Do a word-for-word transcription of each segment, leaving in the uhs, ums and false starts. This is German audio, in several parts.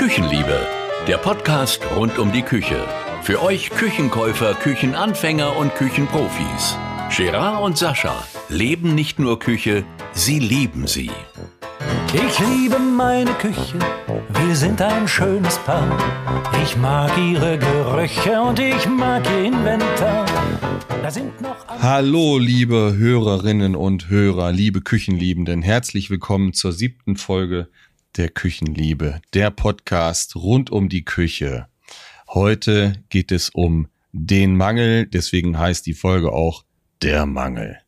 Küchenliebe, der Podcast rund um die Küche. Für euch Küchenkäufer, Küchenanfänger und Küchenprofis. Gérard und Sascha leben nicht nur Küche, sie lieben sie. Ich liebe meine Küche, wir sind ein schönes Paar. Ich mag ihre Gerüche und ich mag ihr Inventar. Da sind noch Hallo liebe Hörerinnen und Hörer, liebe Küchenliebenden, herzlich willkommen zur siebten Folge der Küchenliebe, der Podcast rund um die Küche. Heute geht es um den Mangel, deswegen heißt die Folge auch Der Mangel.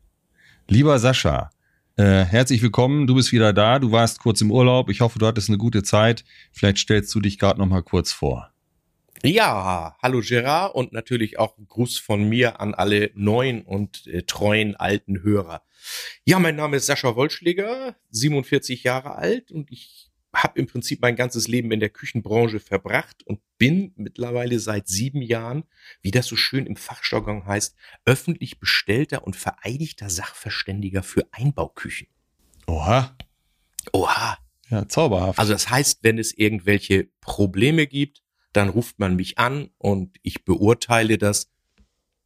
Lieber Sascha, äh, herzlich willkommen, du bist wieder da, du warst kurz im Urlaub, ich hoffe, du hattest eine gute Zeit, vielleicht stellst du dich gerade noch mal kurz vor. Ja, hallo Gérard und natürlich auch ein Gruß von mir an alle neuen und äh, treuen alten Hörer. Ja, mein Name ist Sascha Wollschläger, siebenundvierzig Jahre alt und ich habe im Prinzip mein ganzes Leben in der Küchenbranche verbracht und bin mittlerweile seit sieben Jahren, wie das so schön im Fachjargon heißt, öffentlich bestellter und vereidigter Sachverständiger für Einbauküchen. Oha. Oha. Ja, zauberhaft. Also das heißt, wenn es irgendwelche Probleme gibt, dann ruft man mich an und ich beurteile das,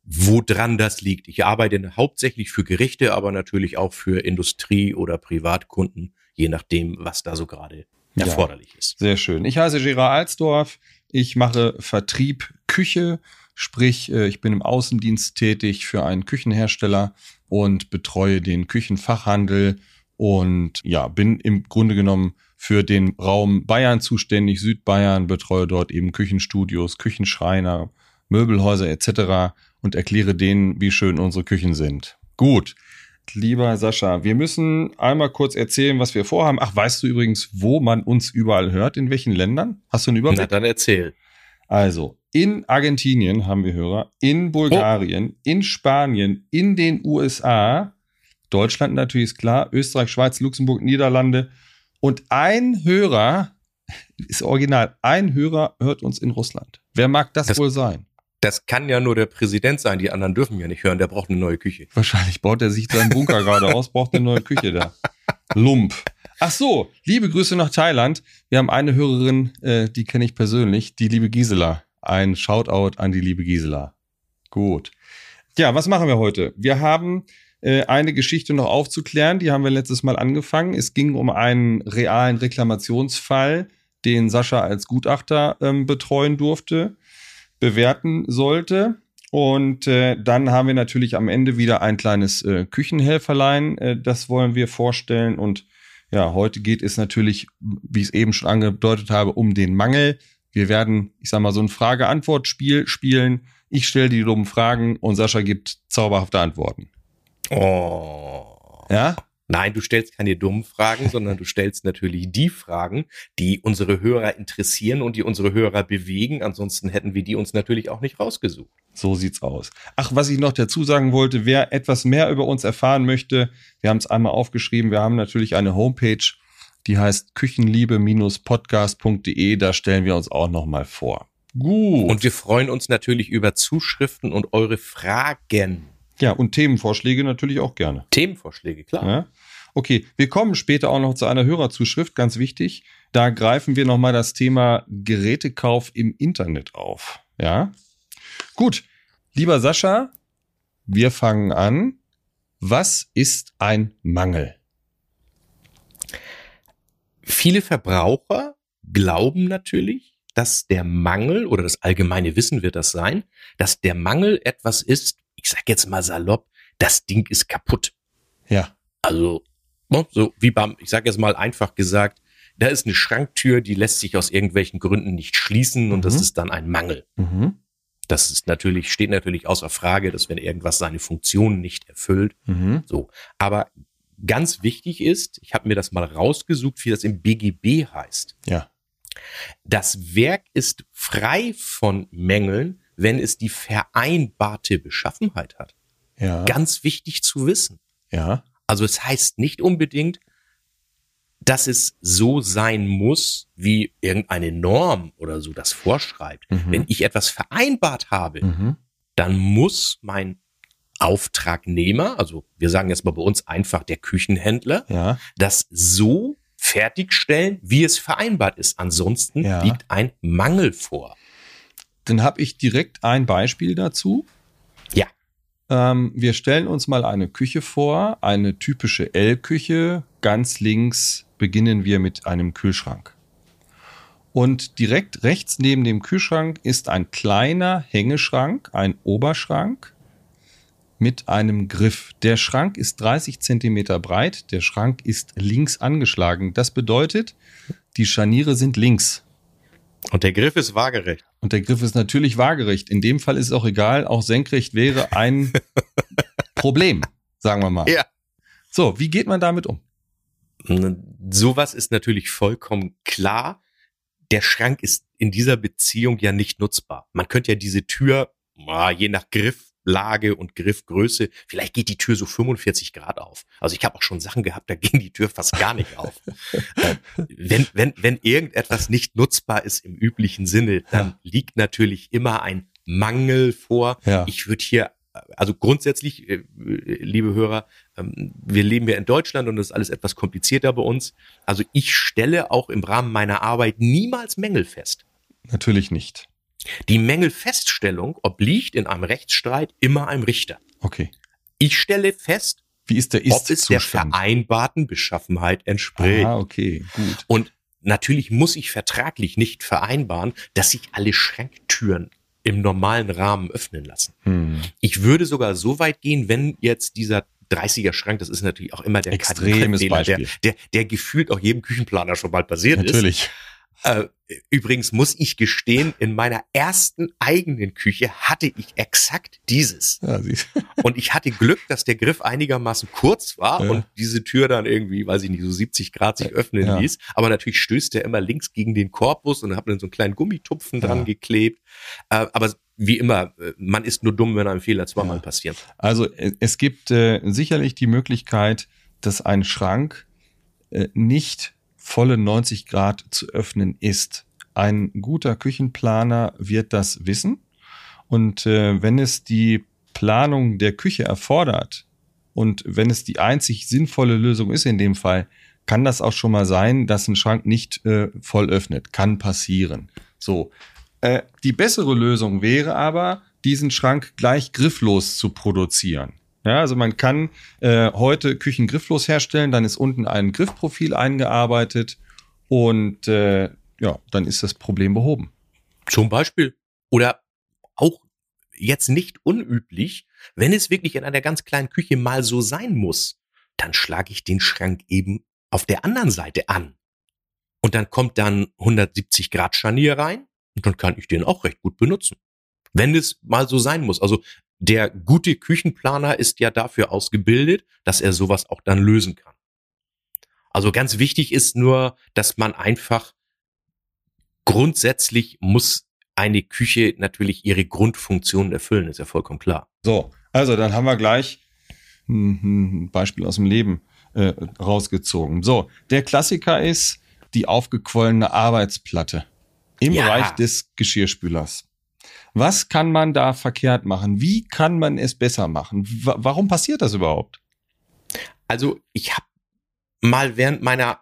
woran das liegt. Ich arbeite hauptsächlich für Gerichte, aber natürlich auch für Industrie- oder Privatkunden, je nachdem, was da so gerade erforderlich ja, ist. Sehr schön. Ich heiße Gérard Alsdorf. Ich mache Vertrieb Küche, sprich ich bin im Außendienst tätig für einen Küchenhersteller und betreue den Küchenfachhandel und ja, bin im Grunde genommen für den Raum Bayern zuständig, Südbayern, betreue dort eben Küchenstudios, Küchenschreiner, Möbelhäuser et cetera und erkläre denen, wie schön unsere Küchen sind. Gut. Lieber Sascha, wir müssen einmal kurz erzählen, was wir vorhaben. Ach, weißt du übrigens, wo man uns überall hört? In welchen Ländern? Hast du einen Überblick? Na, dann erzähl. Also, in Argentinien haben wir Hörer, in Bulgarien, oh. in Spanien, in den U S A, Deutschland natürlich ist klar, Österreich, Schweiz, Luxemburg, Niederlande. Und ein Hörer, ist original, ein Hörer hört uns in Russland. Wer mag das, das wohl sein? Das kann ja nur der Präsident sein, die anderen dürfen ja nicht hören, der braucht eine neue Küche. Wahrscheinlich baut er sich seinen Bunker gerade aus, braucht eine neue Küche da. Lump. Ach so, liebe Grüße nach Thailand. Wir haben eine Hörerin, äh, die kenne ich persönlich, die liebe Gisela. Ein Shoutout an die liebe Gisela. Gut. Ja, was machen wir heute? Wir haben äh, eine Geschichte noch aufzuklären, die haben wir letztes Mal angefangen. Es ging um einen realen Reklamationsfall, den Sascha als Gutachter ähm, betreuen durfte. bewerten sollte. Und äh, dann haben wir natürlich am Ende wieder ein kleines äh, Küchenhelferlein. Äh, das wollen wir vorstellen. Und ja, heute geht es natürlich, wie ich es eben schon angedeutet habe, um den Mangel. Wir werden, ich sag mal, so ein Frage-Antwort-Spiel spielen. Ich stelle die dummen Fragen und Sascha gibt zauberhafte Antworten. Oh. Ja? Nein, du stellst keine dummen Fragen, sondern du stellst natürlich die Fragen, die unsere Hörer interessieren und die unsere Hörer bewegen. Ansonsten hätten wir die uns natürlich auch nicht rausgesucht. So sieht's aus. Ach, was ich noch dazu sagen wollte, wer etwas mehr über uns erfahren möchte, wir haben es einmal aufgeschrieben, wir haben natürlich eine Homepage, die heißt küchenliebe Bindestrich podcast Punkt de, da stellen wir uns auch nochmal vor. Gut. Und wir freuen uns natürlich über Zuschriften und eure Fragen. Ja, und Themenvorschläge natürlich auch gerne. Themenvorschläge, klar. Ja? Okay, wir kommen später auch noch zu einer Hörerzuschrift, ganz wichtig. Da greifen wir nochmal das Thema Gerätekauf im Internet auf. Ja, gut, lieber Sascha, wir fangen an. Was ist ein Mangel? Viele Verbraucher glauben natürlich, dass der Mangel, oder das allgemeine Wissen wird das sein, dass der Mangel etwas ist, ich sag jetzt mal salopp, das Ding ist kaputt. Ja. Also, so wie beim, ich sag jetzt mal einfach gesagt, da ist eine Schranktür, die lässt sich aus irgendwelchen Gründen nicht schließen und mhm. das ist dann ein Mangel. Mhm. Das ist natürlich, steht natürlich außer Frage, dass wenn irgendwas seine Funktion nicht erfüllt, mhm. so. Aber ganz wichtig ist, ich habe mir das mal rausgesucht, wie das im B G B heißt. Ja. Das Werk ist frei von Mängeln, wenn es die vereinbarte Beschaffenheit hat. Ja. Ganz wichtig zu wissen. Ja. Also es heißt nicht unbedingt, dass es so sein muss, wie irgendeine Norm oder so das vorschreibt. Mhm. Wenn ich etwas vereinbart habe, mhm. dann muss mein Auftragnehmer, also wir sagen jetzt mal bei uns einfach der Küchenhändler, ja. das so fertigstellen, wie es vereinbart ist. Ansonsten ja. liegt ein Mangel vor. Dann habe ich direkt ein Beispiel dazu. Ja. Ähm, wir stellen uns mal eine Küche vor, eine typische L-Küche. Ganz links beginnen wir mit einem Kühlschrank. Und direkt rechts neben dem Kühlschrank ist ein kleiner Hängeschrank, ein Oberschrank mit einem Griff. Der Schrank ist dreißig Zentimeter breit, der Schrank ist links angeschlagen. Das bedeutet, die Scharniere sind links. Und der Griff ist waagerecht. Und der Griff ist natürlich waagerecht. In dem Fall ist es auch egal, auch senkrecht wäre ein Problem, sagen wir mal. Ja. So, wie geht man damit um? Sowas ist natürlich vollkommen klar. Der Schrank ist in dieser Beziehung ja nicht nutzbar. Man könnte ja diese Tür, je nach Grifflage und Griffgröße, vielleicht geht die Tür so fünfundvierzig Grad auf. Also ich habe auch schon Sachen gehabt, da ging die Tür fast gar nicht auf. wenn, wenn, wenn irgendetwas nicht nutzbar ist im üblichen Sinne, dann ja. liegt natürlich immer ein Mangel vor. Ja. Ich würde hier, also grundsätzlich, liebe Hörer, wir leben ja in Deutschland und das ist alles etwas komplizierter bei uns. Also ich stelle auch im Rahmen meiner Arbeit niemals Mängel fest. Natürlich nicht. Die Mängelfeststellung obliegt in einem Rechtsstreit immer einem Richter. Okay. Ich stelle fest, wie ist der Ist-Zustand? Ob es der vereinbarten Beschaffenheit entspricht. Ah, okay, gut. Und natürlich muss ich vertraglich nicht vereinbaren, dass sich alle Schranktüren im normalen Rahmen öffnen lassen. Hm. Ich würde sogar so weit gehen, wenn jetzt dieser dreißiger Schrank, das ist natürlich auch immer der extremes Beispiel, der, der, der gefühlt auch jedem Küchenplaner schon mal passiert natürlich. ist. Natürlich. Äh, übrigens muss ich gestehen, in meiner ersten eigenen Küche hatte ich exakt dieses. Ja, und ich hatte Glück, dass der Griff einigermaßen kurz war ja. und diese Tür dann irgendwie, weiß ich nicht, so siebzig Grad sich öffnen ja. ließ. Aber natürlich stößt er immer links gegen den Korpus und habe dann so einen kleinen Gummitupfen ja. dran geklebt. Aber wie immer, man ist nur dumm, wenn einem Fehler zweimal ja. passiert. Also es gibt äh, sicherlich die Möglichkeit, dass ein Schrank äh, nicht volle neunzig Grad zu öffnen ist. Ein guter Küchenplaner wird das wissen. Und äh, wenn es die Planung der Küche erfordert und wenn es die einzig sinnvolle Lösung ist in dem Fall, kann das auch schon mal sein, dass ein Schrank nicht äh, voll öffnet. Kann passieren. So. Die bessere Lösung wäre aber, diesen Schrank gleich grifflos zu produzieren. Ja, also man kann äh, heute Küchen grifflos herstellen, dann ist unten ein Griffprofil eingearbeitet und äh, ja, dann ist das Problem behoben. Zum Beispiel. Oder auch jetzt nicht unüblich, wenn es wirklich in einer ganz kleinen Küche mal so sein muss, dann schlage ich den Schrank eben auf der anderen Seite an. Und dann kommt dann hundertsiebzig Grad Scharnier rein. Und dann kann ich den auch recht gut benutzen, wenn es mal so sein muss. Also der gute Küchenplaner ist ja dafür ausgebildet, dass er sowas auch dann lösen kann. Also ganz wichtig ist nur, dass man einfach grundsätzlich muss eine Küche natürlich ihre Grundfunktionen erfüllen, ist ja vollkommen klar. So, also dann haben wir gleich ein Beispiel aus dem Leben äh, rausgezogen. So, der Klassiker ist die aufgequollene Arbeitsplatte. Im ja. Bereich des Geschirrspülers. Was kann man da verkehrt machen? Wie kann man es besser machen? W- warum passiert das überhaupt? Also ich habe mal während meiner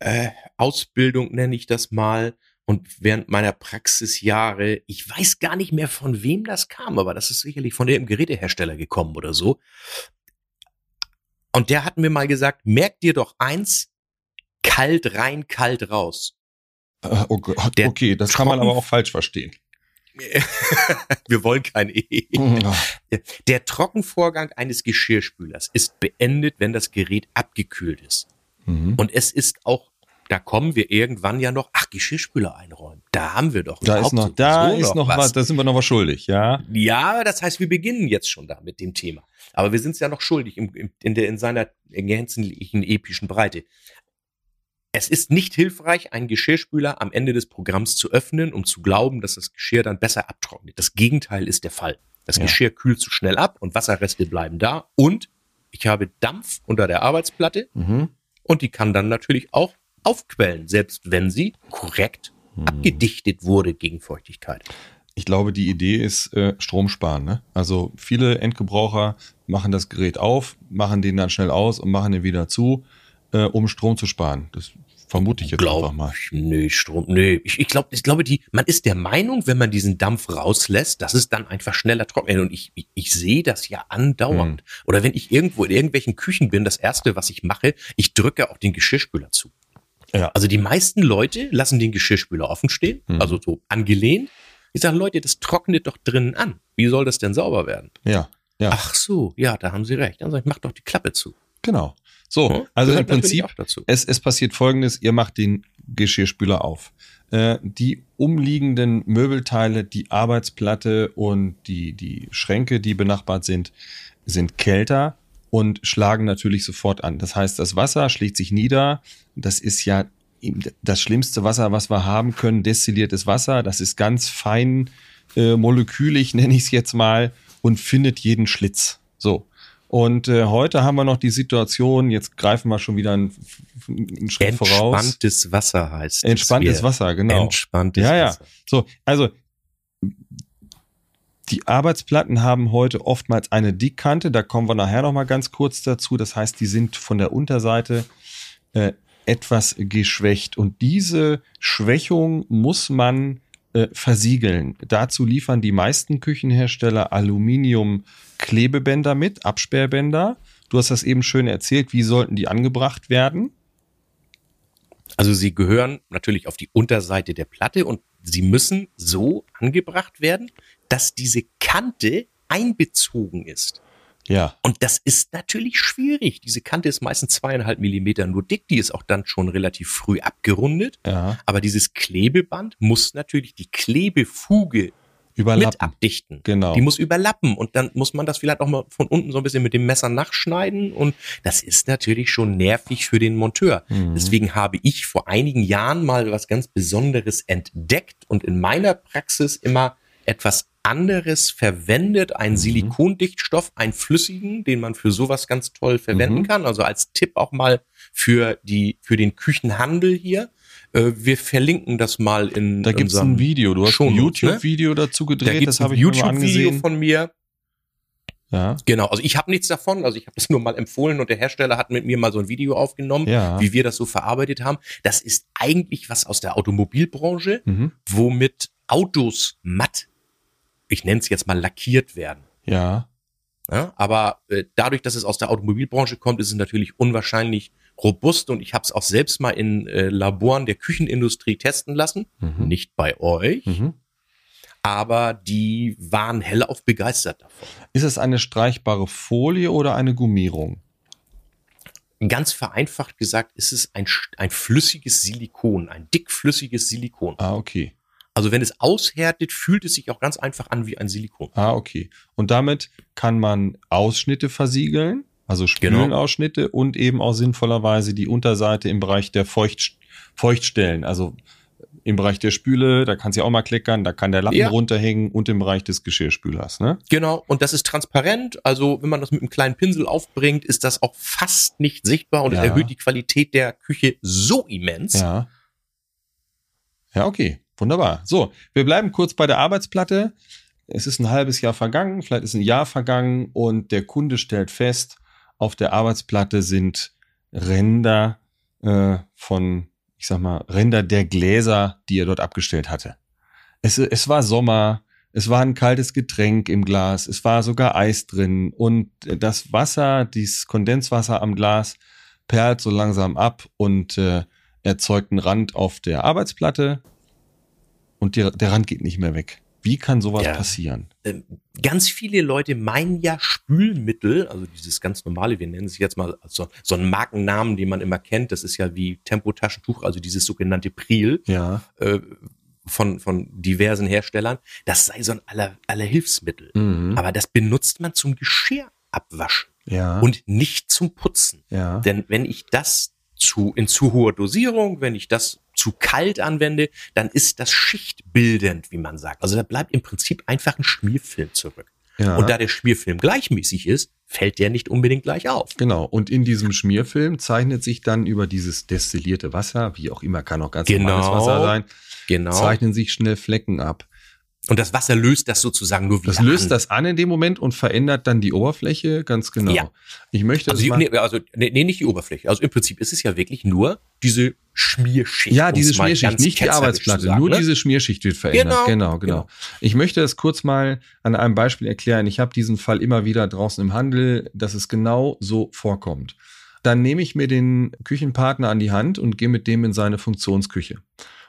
äh, Ausbildung, nenne ich das mal, und während meiner Praxisjahre, ich weiß gar nicht mehr, von wem das kam, aber das ist sicherlich von dem Gerätehersteller gekommen oder so. Und der hat mir mal gesagt, merk dir doch eins, kalt rein, kalt raus. Oh Gott, okay, das kann man aber auch falsch verstehen. Wir wollen kein E. Der Trockenvorgang eines Geschirrspülers ist beendet, wenn das Gerät abgekühlt ist. Mhm. Und es ist auch, da kommen wir irgendwann ja noch, ach, Geschirrspüler einräumen, da haben wir doch. Da ist noch, da ist noch was, da sind wir noch was schuldig, ja. Ja, das heißt, wir beginnen jetzt schon da mit dem Thema. Aber wir sind es ja noch schuldig in, in, der, in seiner gänzlichen epischen Breite. Es ist nicht hilfreich, einen Geschirrspüler am Ende des Programms zu öffnen, um zu glauben, dass das Geschirr dann besser abtrocknet. Das Gegenteil ist der Fall. Das ja. Geschirr kühlt zu schnell ab und Wasserreste bleiben da. Und ich habe Dampf unter der Arbeitsplatte mhm. und die kann dann natürlich auch aufquellen, selbst wenn sie korrekt mhm. abgedichtet wurde gegen Feuchtigkeit. Ich glaube, die Idee ist äh, Strom sparen. Ne? Also viele Endgebraucher machen das Gerät auf, machen den dann schnell aus und machen den wieder zu, um Strom zu sparen. Das Vermute ich jetzt glaub, einfach mal. Nee, Strom, nee. Ich, ich glaube, ich glaube, die, man ist der Meinung, wenn man diesen Dampf rauslässt, dass es dann einfach schneller trocknet. Und ich, ich, ich sehe das ja andauernd. Hm. Oder wenn ich irgendwo in irgendwelchen Küchen bin, das Erste, was ich mache, ich drücke auch den Geschirrspüler zu. Ja. Also die meisten Leute lassen den Geschirrspüler offen stehen, hm. also so angelehnt. Ich sage, Leute, das trocknet doch drinnen an. Wie soll das denn sauber werden? Ja, ja. Ach so, ja, da haben Sie recht. Dann sage ich, mach doch die Klappe zu. Genau. So, ja, also im Prinzip, es, es passiert Folgendes, ihr macht den Geschirrspüler auf. Äh, die umliegenden Möbelteile, die Arbeitsplatte und die, die Schränke, die benachbart sind, sind kälter und schlagen natürlich sofort an. Das heißt, das Wasser schlägt sich nieder. Das ist ja das schlimmste Wasser, was wir haben können, destilliertes Wasser. Das ist ganz fein, äh, molekülig, nenne ich es jetzt mal, und findet jeden Schlitz. So. Und äh, heute haben wir noch die Situation, jetzt greifen wir schon wieder einen, einen Schritt Entspanntes voraus. Entspanntes Wasser heißt es. Entspanntes Wasser, genau. Entspanntes ja, Wasser. Ja, ja. So, also die Arbeitsplatten haben heute oftmals eine Dickkante, da kommen wir nachher nochmal ganz kurz dazu. Das heißt, die sind von der Unterseite äh, etwas geschwächt. Und diese Schwächung muss man äh, versiegeln. Dazu liefern die meisten Küchenhersteller Aluminium Klebebänder mit, Absperrbänder. Du hast das eben schön erzählt. Wie sollten die angebracht werden? Also sie gehören natürlich auf die Unterseite der Platte und sie müssen so angebracht werden, dass diese Kante einbezogen ist. Ja. Und das ist natürlich schwierig. Diese Kante ist meistens zweieinhalb Millimeter nur dick. Die ist auch dann schon relativ früh abgerundet. Ja. Aber dieses Klebeband muss natürlich die Klebefuge überlappen. Mit abdichten. Genau. Die muss überlappen und dann muss man das vielleicht auch mal von unten so ein bisschen mit dem Messer nachschneiden und das ist natürlich schon nervig für den Monteur. Mhm. Deswegen habe ich vor einigen Jahren mal was ganz Besonderes entdeckt und in meiner Praxis immer etwas anderes verwendet, einen mhm. Silikondichtstoff, einen flüssigen, den man für sowas ganz toll verwenden mhm. kann. Also als Tipp auch mal für die, für den Küchenhandel hier. Wir verlinken das mal in Da gibt es ein Video. Du hast Shownotes, ein YouTube-Video ne? dazu gedreht. Da das habe ich mir angesehen. YouTube-Video von mir. Ja. Genau. Also ich habe nichts davon. Also ich habe das nur mal empfohlen und der Hersteller hat mit mir mal so ein Video aufgenommen, ja. wie wir das so verarbeitet haben. Das ist eigentlich was aus der Automobilbranche, mhm. womit Autos matt, ich nenne es jetzt mal lackiert werden. Ja. ja aber äh, dadurch, dass es aus der Automobilbranche kommt, ist es natürlich unwahrscheinlich robust und ich habe es auch selbst mal in äh, Laboren der Küchenindustrie testen lassen, mhm. nicht bei euch, mhm. aber die waren hellauf begeistert davon. Ist es eine streichbare Folie oder eine Gummierung? Ganz vereinfacht gesagt ist es ein, ein flüssiges Silikon, ein dickflüssiges Silikon. Ah, okay. Also wenn es aushärtet, fühlt es sich auch ganz einfach an wie ein Silikon. Ah, okay. Und damit kann man Ausschnitte versiegeln? Also Spülenausschnitte genau. und eben auch sinnvollerweise die Unterseite im Bereich der Feucht, Feuchtstellen. Also im Bereich der Spüle, da kann es ja auch mal kleckern, da kann der Lappen ja. runterhängen und im Bereich des Geschirrspülers. Ne? Genau, und das ist transparent. Also wenn man das mit einem kleinen Pinsel aufbringt, ist das auch fast nicht sichtbar und ja. es erhöht die Qualität der Küche so immens. Ja, ja okay, wunderbar. So, wir bleiben kurz bei der Arbeitsplatte. Es ist ein halbes Jahr vergangen, vielleicht ist ein Jahr vergangen und der Kunde stellt fest, auf der Arbeitsplatte sind Ränder äh, von, ich sag mal, Ränder der Gläser, die er dort abgestellt hatte. Es, es war Sommer, es war ein kaltes Getränk im Glas, es war sogar Eis drin und das Wasser, dieses Kondenswasser am Glas perlt so langsam ab und äh, erzeugt einen Rand auf der Arbeitsplatte und die, der Rand geht nicht mehr weg. Wie kann sowas ja. passieren? Ganz viele Leute meinen ja Spülmittel, also dieses ganz normale, wir nennen es jetzt mal so, so einen Markennamen, den man immer kennt, das ist ja wie Tempotaschentuch, also dieses sogenannte Priel ja. äh, von, von diversen Herstellern, das sei so ein aller, aller Hilfsmittel. Mhm. Aber das benutzt man zum Geschirr abwaschen ja. und nicht zum Putzen. Ja. Denn wenn ich das zu, in zu hoher Dosierung, wenn ich das zu kalt anwende, dann ist das schichtbildend, wie man sagt. Also da bleibt im Prinzip einfach ein Schmierfilm zurück. Ja. Und da der Schmierfilm gleichmäßig ist, fällt der nicht unbedingt gleich auf. Genau. Und in diesem Schmierfilm zeichnet sich dann über dieses destillierte Wasser, wie auch immer, kann auch ganz genau. normales Wasser sein, genau. zeichnen sich schnell Flecken ab. Und das Wasser löst das sozusagen nur wieder Das löst an. das an in dem Moment und verändert dann die Oberfläche, ganz genau. Ja. Ich möchte also, das mal nee, also nee, nicht die Oberfläche. Also im Prinzip ist es ja wirklich nur diese Schmierschicht. Ja, diese Schmierschicht, nicht die Arbeitsplatte, sagen, nur ne? diese Schmierschicht wird verändert. Genau, genau, genau. Ich möchte das kurz mal an einem Beispiel erklären. Ich habe diesen Fall immer wieder draußen im Handel, dass es genau so vorkommt. Dann nehme ich mir den Küchenpartner an die Hand und gehe mit dem in seine Funktionsküche.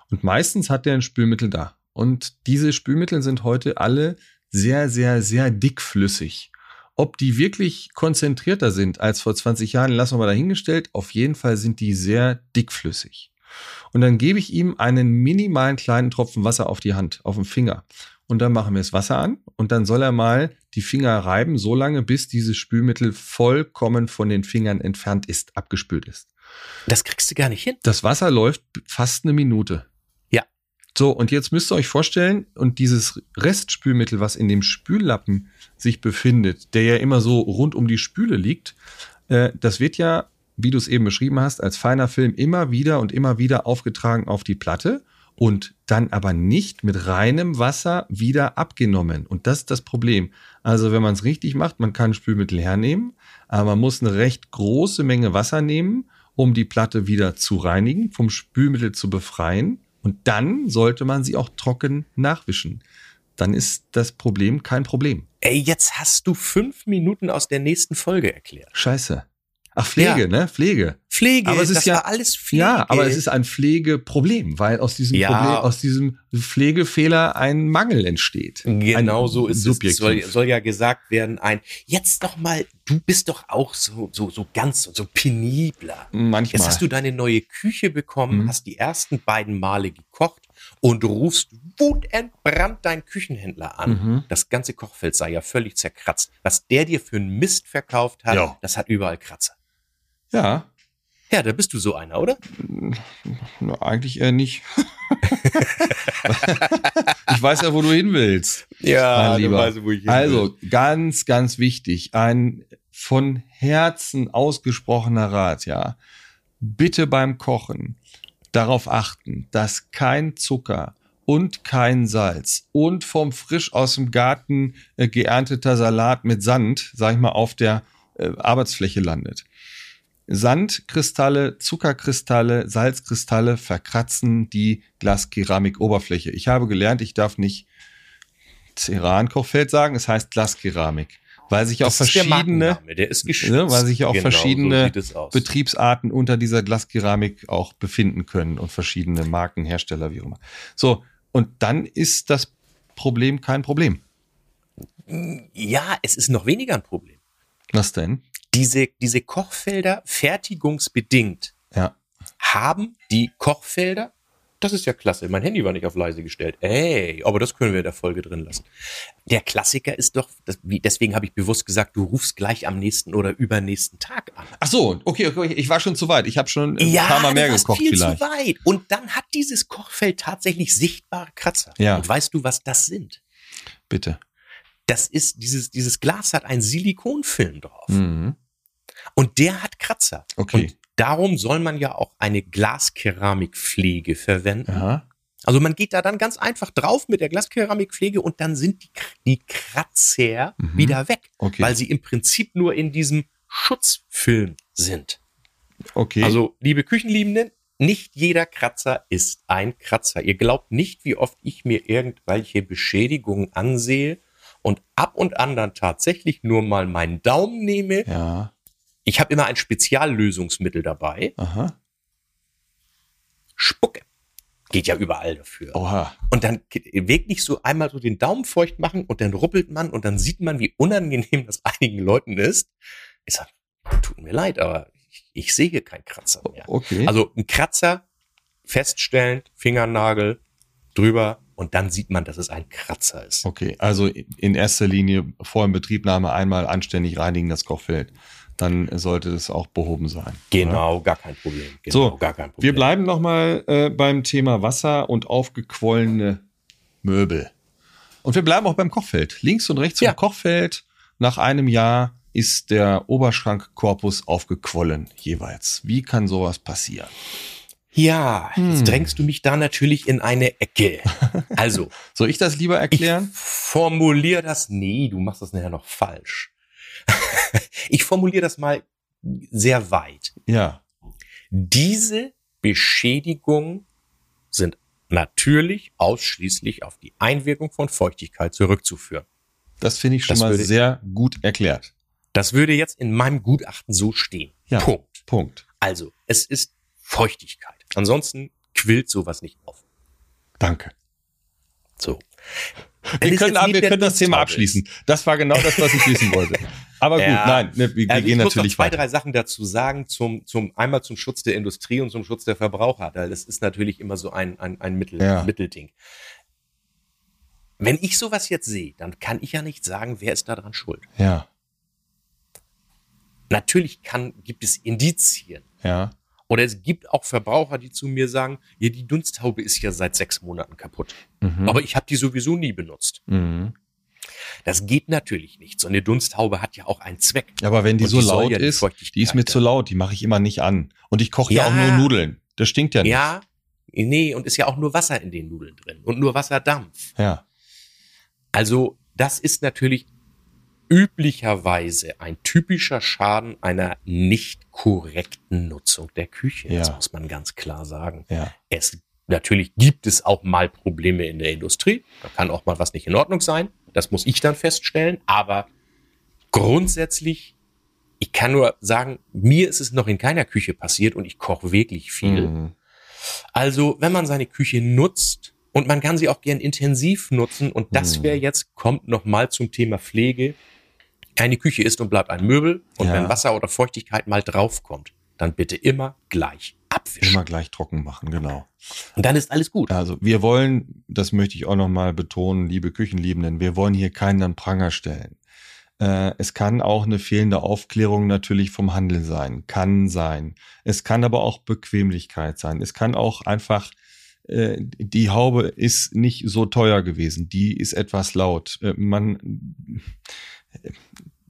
Und meistens hat der ein Spülmittel da. Und diese Spülmittel sind heute alle sehr, sehr, sehr dickflüssig. Ob die wirklich konzentrierter sind als vor zwanzig Jahren, lassen wir mal dahingestellt. Auf jeden Fall sind die sehr dickflüssig. Und dann gebe ich ihm einen minimalen kleinen Tropfen Wasser auf die Hand, auf den Finger. Und dann machen wir das Wasser an und dann soll er mal die Finger reiben, so lange, bis dieses Spülmittel vollkommen von den Fingern entfernt ist, abgespült ist. Das kriegst du gar nicht hin. Das Wasser läuft fast eine Minute. Ja. So, und jetzt müsst ihr euch vorstellen, und dieses Restspülmittel, was in dem Spüllappen sich befindet, der ja immer so rund um die Spüle liegt, äh, das wird ja, wie du es eben beschrieben hast, als feiner Film immer wieder und immer wieder aufgetragen auf die Platte und dann aber nicht mit reinem Wasser wieder abgenommen. Und das ist das Problem. Also wenn man es richtig macht, man kann Spülmittel hernehmen, aber man muss eine recht große Menge Wasser nehmen, um die Platte wieder zu reinigen, vom Spülmittel zu befreien, und dann sollte man sie auch trocken nachwischen. Dann ist das Problem kein Problem. Ey, jetzt hast du fünf Minuten aus der nächsten Folge erklärt. Scheiße. Ach, Pflege, ja. ne? Pflege. Pflege, aber es ist das ja, war alles Pflege. Ja, aber es ist ein Pflegeproblem, weil aus diesem, ja. Problem, aus diesem Pflegefehler ein Mangel entsteht. Genau ein so ist Subjektiv. Es. Soll, soll ja gesagt werden, ein, jetzt doch mal, du bist doch auch so, so, so ganz, so penibler. Manchmal. Jetzt hast du deine neue Küche bekommen, mhm. hast die ersten beiden Male gekocht und rufst wutentbrannt deinen Küchenhändler an. Mhm. Das ganze Kochfeld sei ja völlig zerkratzt. Was der dir für einen Mist verkauft hat, ja. das hat überall Kratzer. Ja. Ja, da bist du so einer, oder? Na, eigentlich eher nicht. Ich weiß ja, wo du hin willst. Ja, mein Lieber. Du weißt, wo ich hin will. Also, ganz, ganz wichtig, ein von Herzen ausgesprochener Rat, ja. Bitte beim Kochen darauf achten, dass kein Zucker und kein Salz und vom frisch aus dem Garten äh, geernteter Salat mit Sand, sag ich mal, auf der äh, Arbeitsfläche landet. Sandkristalle, Zuckerkristalle, Salzkristalle verkratzen die Glaskeramikoberfläche. Ich habe gelernt, ich darf nicht Ceran-Kochfeld sagen, es heißt Glaskeramik, weil sich auch verschiedene, der der ist ne, weil sich auch genau, verschiedene so Betriebsarten unter dieser Glaskeramik auch befinden können und verschiedene Marken, Hersteller, wie auch immer. So, und dann ist das Problem kein Problem. Ja, es ist noch weniger ein Problem. Was denn? Diese, diese Kochfelder fertigungsbedingt ja. haben die Kochfelder, das ist ja klasse, mein Handy war nicht auf leise gestellt, ey, aber das können wir in der Folge drin lassen. Der Klassiker ist doch, das, deswegen habe ich bewusst gesagt, du rufst gleich am nächsten oder übernächsten Tag an. Ach so, okay, okay ich war schon zu weit, ich habe schon ein ja, paar Mal mehr gekocht viel vielleicht. Ja, zu weit. Und dann hat dieses Kochfeld tatsächlich sichtbare Kratzer. Ja. Und weißt du, was das sind? Bitte. Das ist, dieses, dieses Glas hat einen Silikonfilm drauf. Mhm. Und der hat Kratzer. Okay. Und darum soll man ja auch eine Glaskeramikpflege verwenden. Aha. Also man geht da dann ganz einfach drauf mit der Glaskeramikpflege und dann sind die, die Kratzer mhm. wieder weg, okay. weil sie im Prinzip nur in diesem Schutzfilm sind. Okay. Also, liebe Küchenliebenden, nicht jeder Kratzer ist ein Kratzer. Ihr glaubt nicht, wie oft ich mir irgendwelche Beschädigungen ansehe und ab und an dann tatsächlich nur mal meinen Daumen nehme. Ja. Ich habe immer ein Speziallösungsmittel dabei. Aha. Spucke. Geht ja überall dafür. Oha. Und dann wirklich so einmal so den Daumen feucht machen und dann ruppelt man und dann sieht man, wie unangenehm das einigen Leuten ist. Ich sage, tut mir leid, aber ich, ich sehe hier keinen Kratzer mehr. Okay. Also ein Kratzer feststellen, Fingernagel drüber. Und dann sieht man, dass es ein Kratzer ist. Okay, also in erster Linie vor Inbetriebnahme einmal anständig reinigen das Kochfeld. Dann sollte das auch behoben sein. Genau, oder? Gar kein Problem. Genau, so, gar kein Problem. Wir bleiben nochmal äh, beim Thema Wasser und aufgequollene Möbel. Und wir bleiben auch beim Kochfeld. Links und rechts ja. vom Kochfeld. Nach einem Jahr ist der Oberschrankkorpus aufgequollen jeweils. Wie kann sowas passieren? Ja, jetzt drängst du mich da natürlich in eine Ecke. Also. Soll ich das lieber erklären? Ich formuliere das, nee, du machst das nachher noch falsch. Ich formuliere das mal sehr weit. Ja. Diese Beschädigungen sind natürlich ausschließlich auf die Einwirkung von Feuchtigkeit zurückzuführen. Das finde ich schon das mal würde, sehr gut erklärt. Das würde jetzt in meinem Gutachten so stehen. Ja, Punkt. Punkt. Also, es ist Feuchtigkeit. Ansonsten quillt sowas nicht auf. Danke. So. Wir können, ab, wir können das Thema abschließen. Das war genau das, was ich wissen wollte. Aber gut, ja, nein, wir, wir also gehen natürlich weiter. Ich muss zwei, weiter. drei Sachen dazu sagen, zum, zum, einmal zum Schutz der Industrie und zum Schutz der Verbraucher. Das ist natürlich immer so ein, ein, ein Mittel, ja. Mittelding. Wenn ich sowas jetzt sehe, dann kann ich ja nicht sagen, wer ist daran schuld. Ja. Natürlich kann, gibt es Indizien. Ja. Oder es gibt auch Verbraucher, die zu mir sagen, ja, die Dunsthaube ist ja seit sechs Monaten kaputt. Mhm. Aber ich habe die sowieso nie benutzt. Mhm. Das geht natürlich nicht. So eine Dunsthaube hat ja auch einen Zweck. Aber wenn die und so die laut ja ist, die ist mir zu laut, die mache ich immer nicht an. Und ich koche ja, ja auch nur Nudeln. Das stinkt ja nicht. Ja, nee, und ist ja auch nur Wasser in den Nudeln drin. Und nur Wasserdampf. Ja. Also das ist natürlich üblicherweise ein typischer Schaden einer nicht korrekten Nutzung der Küche. Ja. Das muss man ganz klar sagen. Ja. Es, natürlich gibt es auch mal Probleme in der Industrie. Da kann auch mal was nicht in Ordnung sein. Das muss ich dann feststellen. Aber grundsätzlich, ich kann nur sagen, mir ist es noch in keiner Küche passiert und ich koche wirklich viel. Mhm. Also, wenn man seine Küche nutzt, und man kann sie auch gern intensiv nutzen. Und das wäre jetzt, kommt nochmal zum Thema Pflege. Keine Küche ist und bleibt ein Möbel. Und ja. wenn Wasser oder Feuchtigkeit mal draufkommt, dann bitte immer gleich abwischen. Immer gleich trocken machen, genau. Und dann ist alles gut. Also wir wollen, das möchte ich auch nochmal betonen, liebe Küchenliebenden, wir wollen hier keinen an Pranger stellen. Es kann auch eine fehlende Aufklärung natürlich vom Handel sein. Kann sein. Es kann aber auch Bequemlichkeit sein. Es kann auch einfach... Die Haube ist nicht so teuer gewesen. Die ist etwas laut. Man,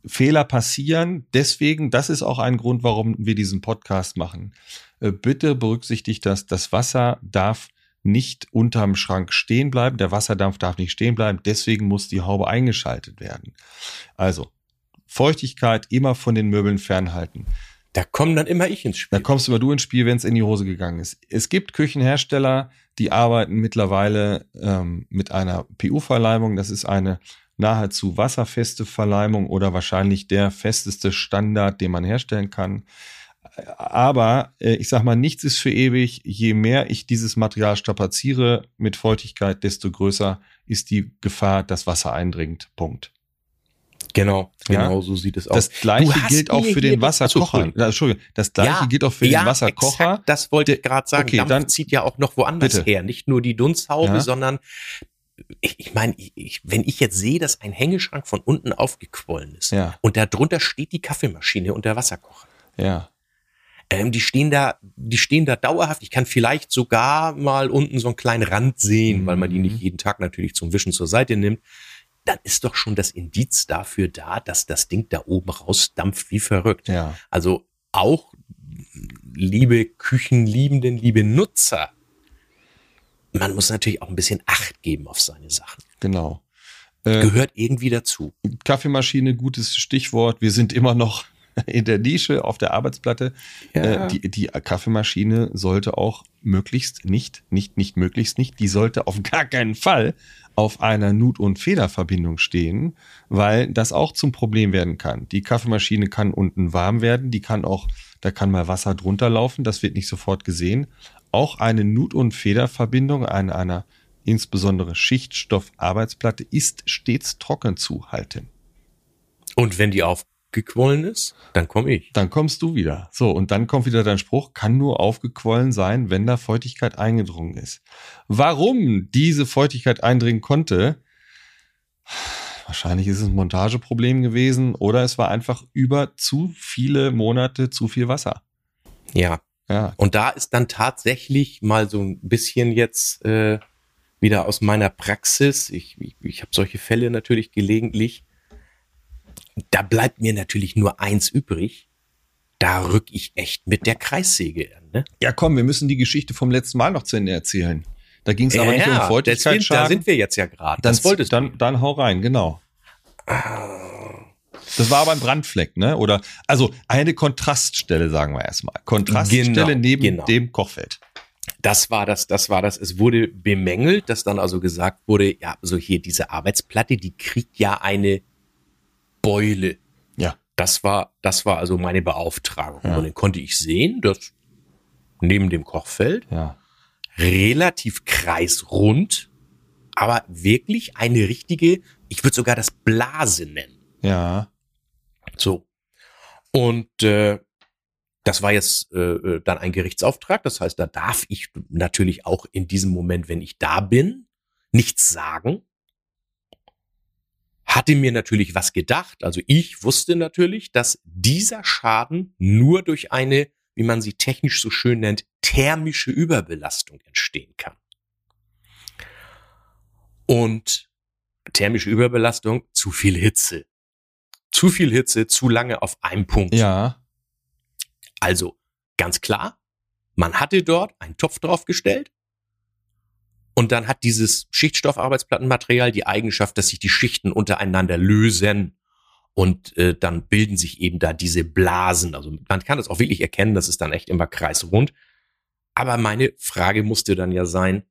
Fehler passieren. Deswegen, das ist auch ein Grund, warum wir diesen Podcast machen. Bitte berücksichtigt das. Das Wasser darf nicht unterm Schrank stehen bleiben. Der Wasserdampf darf nicht stehen bleiben. Deswegen muss die Haube eingeschaltet werden. Also, Feuchtigkeit immer von den Möbeln fernhalten. Da komme dann immer ich ins Spiel. Da kommst immer du ins Spiel, wenn es in die Hose gegangen ist. Es gibt Küchenhersteller, die arbeiten mittlerweile ähm, mit einer P U-Verleimung. Das ist eine nahezu wasserfeste Verleimung oder wahrscheinlich der festeste Standard, den man herstellen kann. Aber äh, ich sag mal, nichts ist für ewig. Je mehr ich dieses Material strapaziere mit Feuchtigkeit, desto größer ist die Gefahr, dass Wasser eindringt. Punkt. Genau, ja. genau so sieht es aus. Das Gleiche gilt auch für den Wasserkocher. Entschuldigung, das Gleiche ja, gilt auch für ja, den Wasserkocher. Exakt, das wollte ich gerade sagen. Okay, Dampf dann zieht ja auch noch woanders bitte. her. Nicht nur die Dunsthaube, ja. sondern ich, ich meine, ich, ich, wenn ich jetzt sehe, dass ein Hängeschrank von unten aufgequollen ist ja. und da drunter steht die Kaffeemaschine und der Wasserkocher. Ja. Ähm, die stehen da, die stehen da dauerhaft. Ich kann vielleicht sogar mal unten so einen kleinen Rand sehen, mhm. weil man die nicht jeden Tag natürlich zum Wischen zur Seite nimmt. Dann ist doch schon das Indiz dafür da, dass das Ding da oben rausdampft wie verrückt. Ja. Also auch, liebe Küchenliebenden, liebe Nutzer, man muss natürlich auch ein bisschen Acht geben auf seine Sachen. Genau. Äh, Gehört irgendwie dazu. Kaffeemaschine, gutes Stichwort. Wir sind immer noch in der Nische auf der Arbeitsplatte. Ja. Äh, die, die Kaffeemaschine sollte auch möglichst nicht, nicht, nicht möglichst nicht, die sollte auf gar keinen Fall auf einer Nut- und Federverbindung stehen, weil das auch zum Problem werden kann. Die Kaffeemaschine kann unten warm werden, die kann auch, da kann mal Wasser drunter laufen, das wird nicht sofort gesehen. Auch eine Nut- und Federverbindung an einer insbesondere Schichtstoffarbeitsplatte ist stets trocken zu halten. Und wenn die aufgequollen ist, dann komme ich. Dann kommst du wieder. So, und dann kommt wieder dein Spruch, kann nur aufgequollen sein, wenn da Feuchtigkeit eingedrungen ist. Warum diese Feuchtigkeit eindringen konnte, wahrscheinlich ist es ein Montageproblem gewesen oder es war einfach über zu viele Monate zu viel Wasser. Ja, ja. Und da ist dann tatsächlich mal so ein bisschen jetzt äh, wieder aus meiner Praxis, ich, ich, ich habe solche Fälle natürlich gelegentlich, da bleibt mir natürlich nur eins übrig. Da rück ich echt mit der Kreissäge an. Ne? Ja komm, wir müssen die Geschichte vom letzten Mal noch zu Ende erzählen. Da ging es aber ja, nicht um Feuchtigkeitsschaden. Da sind wir jetzt ja gerade. Das wolltest dann, du. Dann hau rein, genau. Das war aber ein Brandfleck, ne? Oder, also eine Kontraststelle, sagen wir erstmal. Kontraststelle genau, neben genau. dem Kochfeld. Das war das, das war das. Es wurde bemängelt, dass dann also gesagt wurde, ja, so hier diese Arbeitsplatte, die kriegt ja eine Beule. Ja. Das war, das war also meine Beauftragung. Ja. Und dann konnte ich sehen, dass neben dem Kochfeld ja. relativ kreisrund, aber wirklich eine richtige, ich würde sogar das Blase nennen. Ja. So. Und äh, das war jetzt äh, dann ein Gerichtsauftrag. Das heißt, da darf ich natürlich auch in diesem Moment, wenn ich da bin, nichts sagen. Hatte mir natürlich was gedacht. Also ich wusste natürlich, dass dieser Schaden nur durch eine, wie man sie technisch so schön nennt, thermische Überbelastung entstehen kann. Und thermische Überbelastung, zu viel Hitze. Zu viel Hitze, zu lange auf einem Punkt. Ja. Also ganz klar, man hatte dort einen Topf draufgestellt und dann hat dieses Schichtstoffarbeitsplattenmaterial die Eigenschaft, dass sich die Schichten untereinander lösen und äh, dann bilden sich eben da diese Blasen. Also man kann das auch wirklich erkennen, das ist dann echt immer kreisrund. Aber meine Frage musste dann ja sein,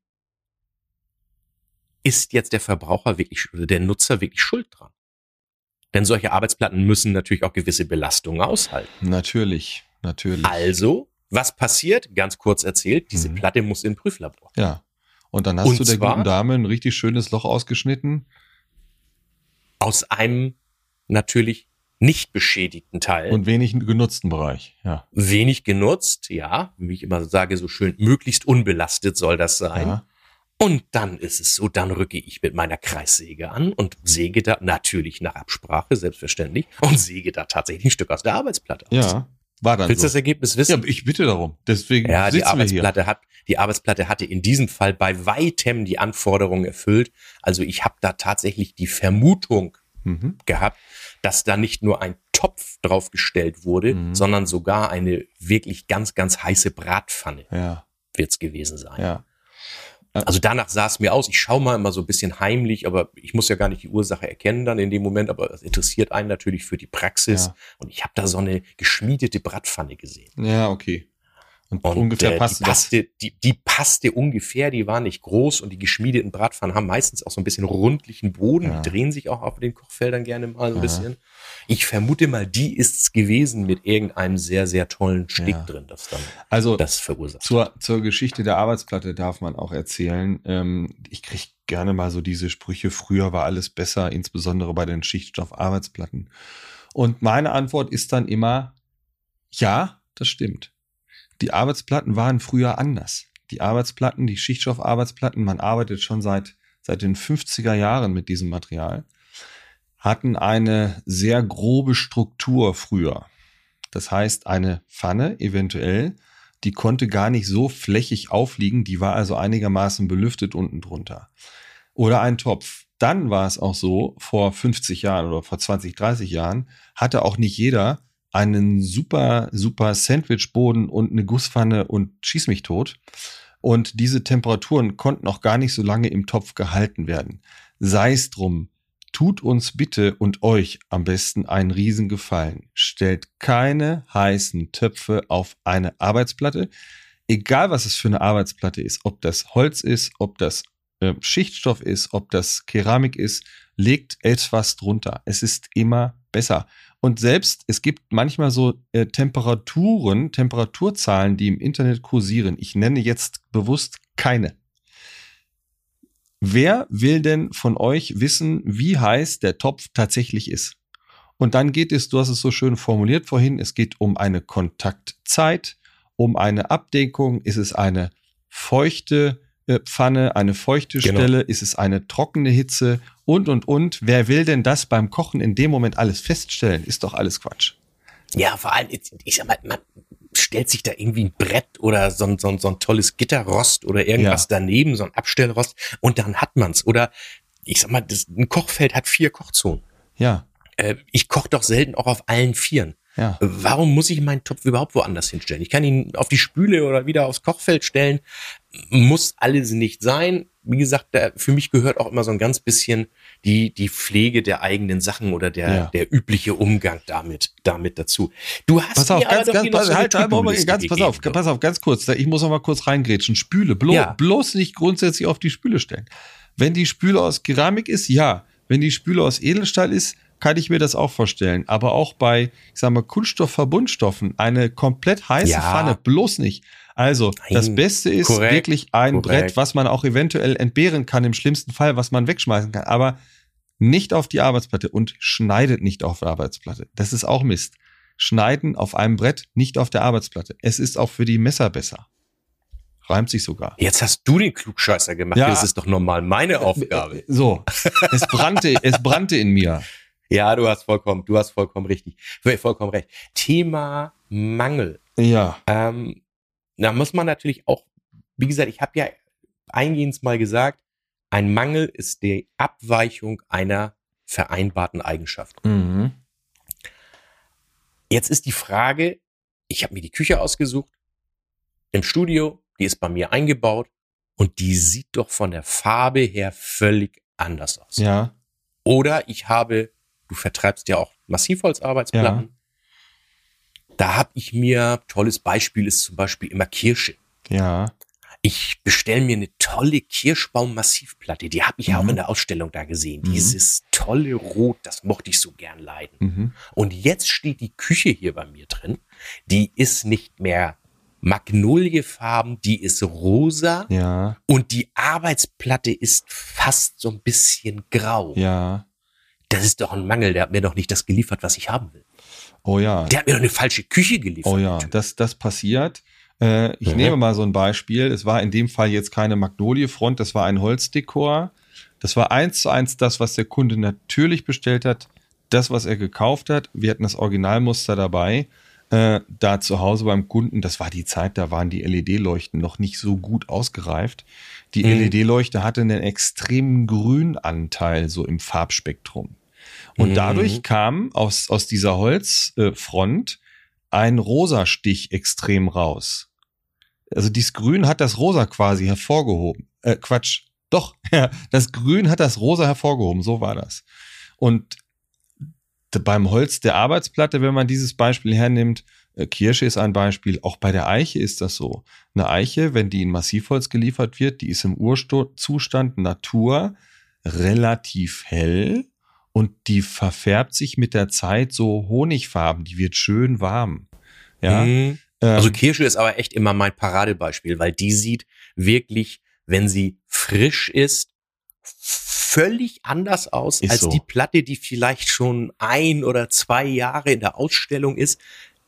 ist jetzt der Verbraucher wirklich, der Nutzer wirklich schuld dran? Denn solche Arbeitsplatten müssen natürlich auch gewisse Belastungen aushalten. Natürlich, natürlich. Also, was passiert? Ganz kurz erzählt, diese mhm. Platte muss in den Prüflabor. Ja, und dann hast und du der guten Dame ein richtig schönes Loch ausgeschnitten. Aus einem natürlich nicht beschädigten Teil. Und wenig genutzten Bereich, ja. Wenig genutzt, ja. Wie ich immer sage, so schön, möglichst unbelastet soll das sein. Ja. Und dann ist es so, dann rücke ich mit meiner Kreissäge an und säge da natürlich nach Absprache, selbstverständlich, und säge da tatsächlich ein Stück aus der Arbeitsplatte aus. Ja, war dann Willst du so. das Ergebnis wissen? Ja, ich bitte darum. Deswegen ja, sitzen die Arbeitsplatte wir hier. Hat, die Arbeitsplatte hatte in diesem Fall bei weitem die Anforderungen erfüllt. Also ich habe da tatsächlich die Vermutung mhm. gehabt, dass da nicht nur ein Topf draufgestellt wurde, mhm. sondern sogar eine wirklich ganz, ganz heiße Bratpfanne ja. wird es gewesen sein. Ja. Also danach sah es mir aus, ich schaue mal immer so ein bisschen heimlich, aber ich muss ja gar nicht die Ursache erkennen dann in dem Moment, aber das interessiert einen natürlich für die Praxis ja. und ich habe da so eine geschmiedete Bratpfanne gesehen. Ja, okay. Und, und ungefähr äh, passte die passte, das? Die, die passte ungefähr, die war nicht groß und die geschmiedeten Bratpfannen haben meistens auch so ein bisschen rundlichen Boden, ja. die drehen sich auch auf den Kochfeldern gerne mal ein ja. bisschen. Ich vermute mal, die ist's gewesen mit irgendeinem sehr, sehr tollen Stick ja. drin, das dann also das verursacht. Zur, zur Geschichte der Arbeitsplatte darf man auch erzählen. Ähm, ich kriege gerne mal so diese Sprüche, früher war alles besser, insbesondere bei den Schichtstoffarbeitsplatten. Und meine Antwort ist dann immer, ja, das stimmt. Die Arbeitsplatten waren früher anders. Die Arbeitsplatten, die Schichtstoffarbeitsplatten, man arbeitet schon seit, seit den fünfziger Jahren mit diesem Material, hatten eine sehr grobe Struktur früher. Das heißt, eine Pfanne eventuell, die konnte gar nicht so flächig aufliegen, die war also einigermaßen belüftet unten drunter. Oder ein Topf. Dann war es auch so, vor fünfzig Jahren oder vor zwanzig, dreißig Jahren hatte auch nicht jeder einen super, super Sandwichboden und eine Gusspfanne und schieß mich tot. Und diese Temperaturen konnten auch gar nicht so lange im Topf gehalten werden. Sei es drum, tut uns bitte und euch am besten einen Riesengefallen. Stellt keine heißen Töpfe auf eine Arbeitsplatte. Egal, was es für eine Arbeitsplatte ist, ob das Holz ist, ob das äh, Schichtstoff ist, ob das Keramik ist, legt etwas drunter. Es ist immer besser. Und selbst, es gibt manchmal so äh, Temperaturen, Temperaturzahlen, die im Internet kursieren. Ich nenne jetzt bewusst keine. Wer will denn von euch wissen, wie heiß der Topf tatsächlich ist? Und dann geht es, du hast es so schön formuliert vorhin, es geht um eine Kontaktzeit, um eine Abdeckung. Ist es eine feuchte äh, Pfanne, eine feuchte genau. Stelle? Ist es eine trockene Hitze? Und, und, und, wer will denn das beim Kochen in dem Moment alles feststellen? Ist doch alles Quatsch. Ja, vor allem, ich sag mal, man stellt sich da irgendwie ein Brett oder so ein, so ein, so ein tolles Gitterrost oder irgendwas ja. daneben, so ein Abstellrost und dann hat man's. Oder, ich sag mal, das, ein Kochfeld hat vier Kochzonen. Ja. Äh, ich koche doch selten auch auf allen Vieren. Ja. Warum muss ich meinen Topf überhaupt woanders hinstellen? Ich kann ihn auf die Spüle oder wieder aufs Kochfeld stellen. Muss alles nicht sein. Wie gesagt, da, für mich gehört auch immer so ein ganz bisschen die, die Pflege der eigenen Sachen oder der, ja. der übliche Umgang damit, damit dazu. Du hast pass auf, mir ganz, aber ganz, pass, so halt, halt, ganz pass auf, pass auf, ganz kurz. Ich muss noch mal kurz reingrätschen. Spüle, bloß, ja. bloß nicht grundsätzlich auf die Spüle stellen. Wenn die Spüle aus Keramik ist, ja. Wenn die Spüle aus Edelstahl ist, kann ich mir das auch vorstellen. Aber auch bei, ich sag mal, Kunststoffverbundstoffen, eine komplett heiße ja. Pfanne, bloß nicht. Also, Nein. das Beste ist Korrekt. wirklich ein Korrekt. Brett, was man auch eventuell entbehren kann, im schlimmsten Fall, was man wegschmeißen kann. Aber nicht auf die Arbeitsplatte und schneidet nicht auf der Arbeitsplatte. Das ist auch Mist. Schneiden auf einem Brett, nicht auf der Arbeitsplatte. Es ist auch für die Messer besser. Reimt sich sogar. Jetzt hast du den Klugscheißer gemacht. Ja. Das ist doch normal meine Aufgabe. So, es brannte, es brannte in mir. Ja, du hast vollkommen, du hast vollkommen richtig, vollkommen recht. Thema Mangel. Ja. Ähm, da muss man natürlich auch, wie gesagt, ich habe ja eingehend mal gesagt, ein Mangel ist die Abweichung einer vereinbarten Eigenschaft. Mhm. Jetzt ist die Frage, ich habe mir die Küche ausgesucht, im Studio, die ist bei mir eingebaut und die sieht doch von der Farbe her völlig anders aus. Ja. Oder ich habe, du vertreibst ja auch Massivholzarbeitsplatten. Ja. Da habe ich mir, tolles Beispiel ist zum Beispiel immer Kirsche. Ja. Ich bestelle mir eine tolle Kirschbaum-Massivplatte. Die habe ich ja mhm. auch in der Ausstellung da gesehen. Mhm. Dieses tolle Rot, das mochte ich so gern leiden. Mhm. Und jetzt steht die Küche hier bei mir drin. Die ist nicht mehr Magnoliefarben, die ist rosa. Ja. Und die Arbeitsplatte ist fast so ein bisschen grau. Ja. Das ist doch ein Mangel, der hat mir doch nicht das geliefert, was ich haben will. Oh ja. Der hat mir doch eine falsche Küche geliefert. Oh ja, das, das passiert. Äh, ich mhm. nehme mal so ein Beispiel. Es war in dem Fall jetzt keine Magnoliefront, das war ein Holzdekor. Das war eins zu eins das, was der Kunde natürlich bestellt hat, das, was er gekauft hat. Wir hatten das Originalmuster dabei. Äh, da zu Hause beim Kunden, das war die Zeit, da waren die L E D-Leuchten noch nicht so gut ausgereift. Die mhm. L E D-Leuchte hatte einen extremen Grünanteil so im Farbspektrum. Und dadurch kam aus, aus dieser Holzfront äh, ein Rosastich extrem raus. Also dieses Grün hat das Rosa quasi hervorgehoben. Äh, Quatsch, doch. Das Grün hat das Rosa hervorgehoben, so war das. Und beim Holz der Arbeitsplatte, wenn man dieses Beispiel hernimmt, äh, Kirsche ist ein Beispiel, auch bei der Eiche ist das so. Eine Eiche, wenn die in Massivholz geliefert wird, die ist im Urzustand Natur relativ hell. Und die verfärbt sich mit der Zeit so honigfarben. Die wird schön warm. Ja? Mhm. Ähm, also Kirsche ist aber echt immer mein Paradebeispiel, weil die sieht wirklich, wenn sie frisch ist, völlig anders aus als so. Die Platte, die vielleicht schon ein oder zwei Jahre in der Ausstellung ist.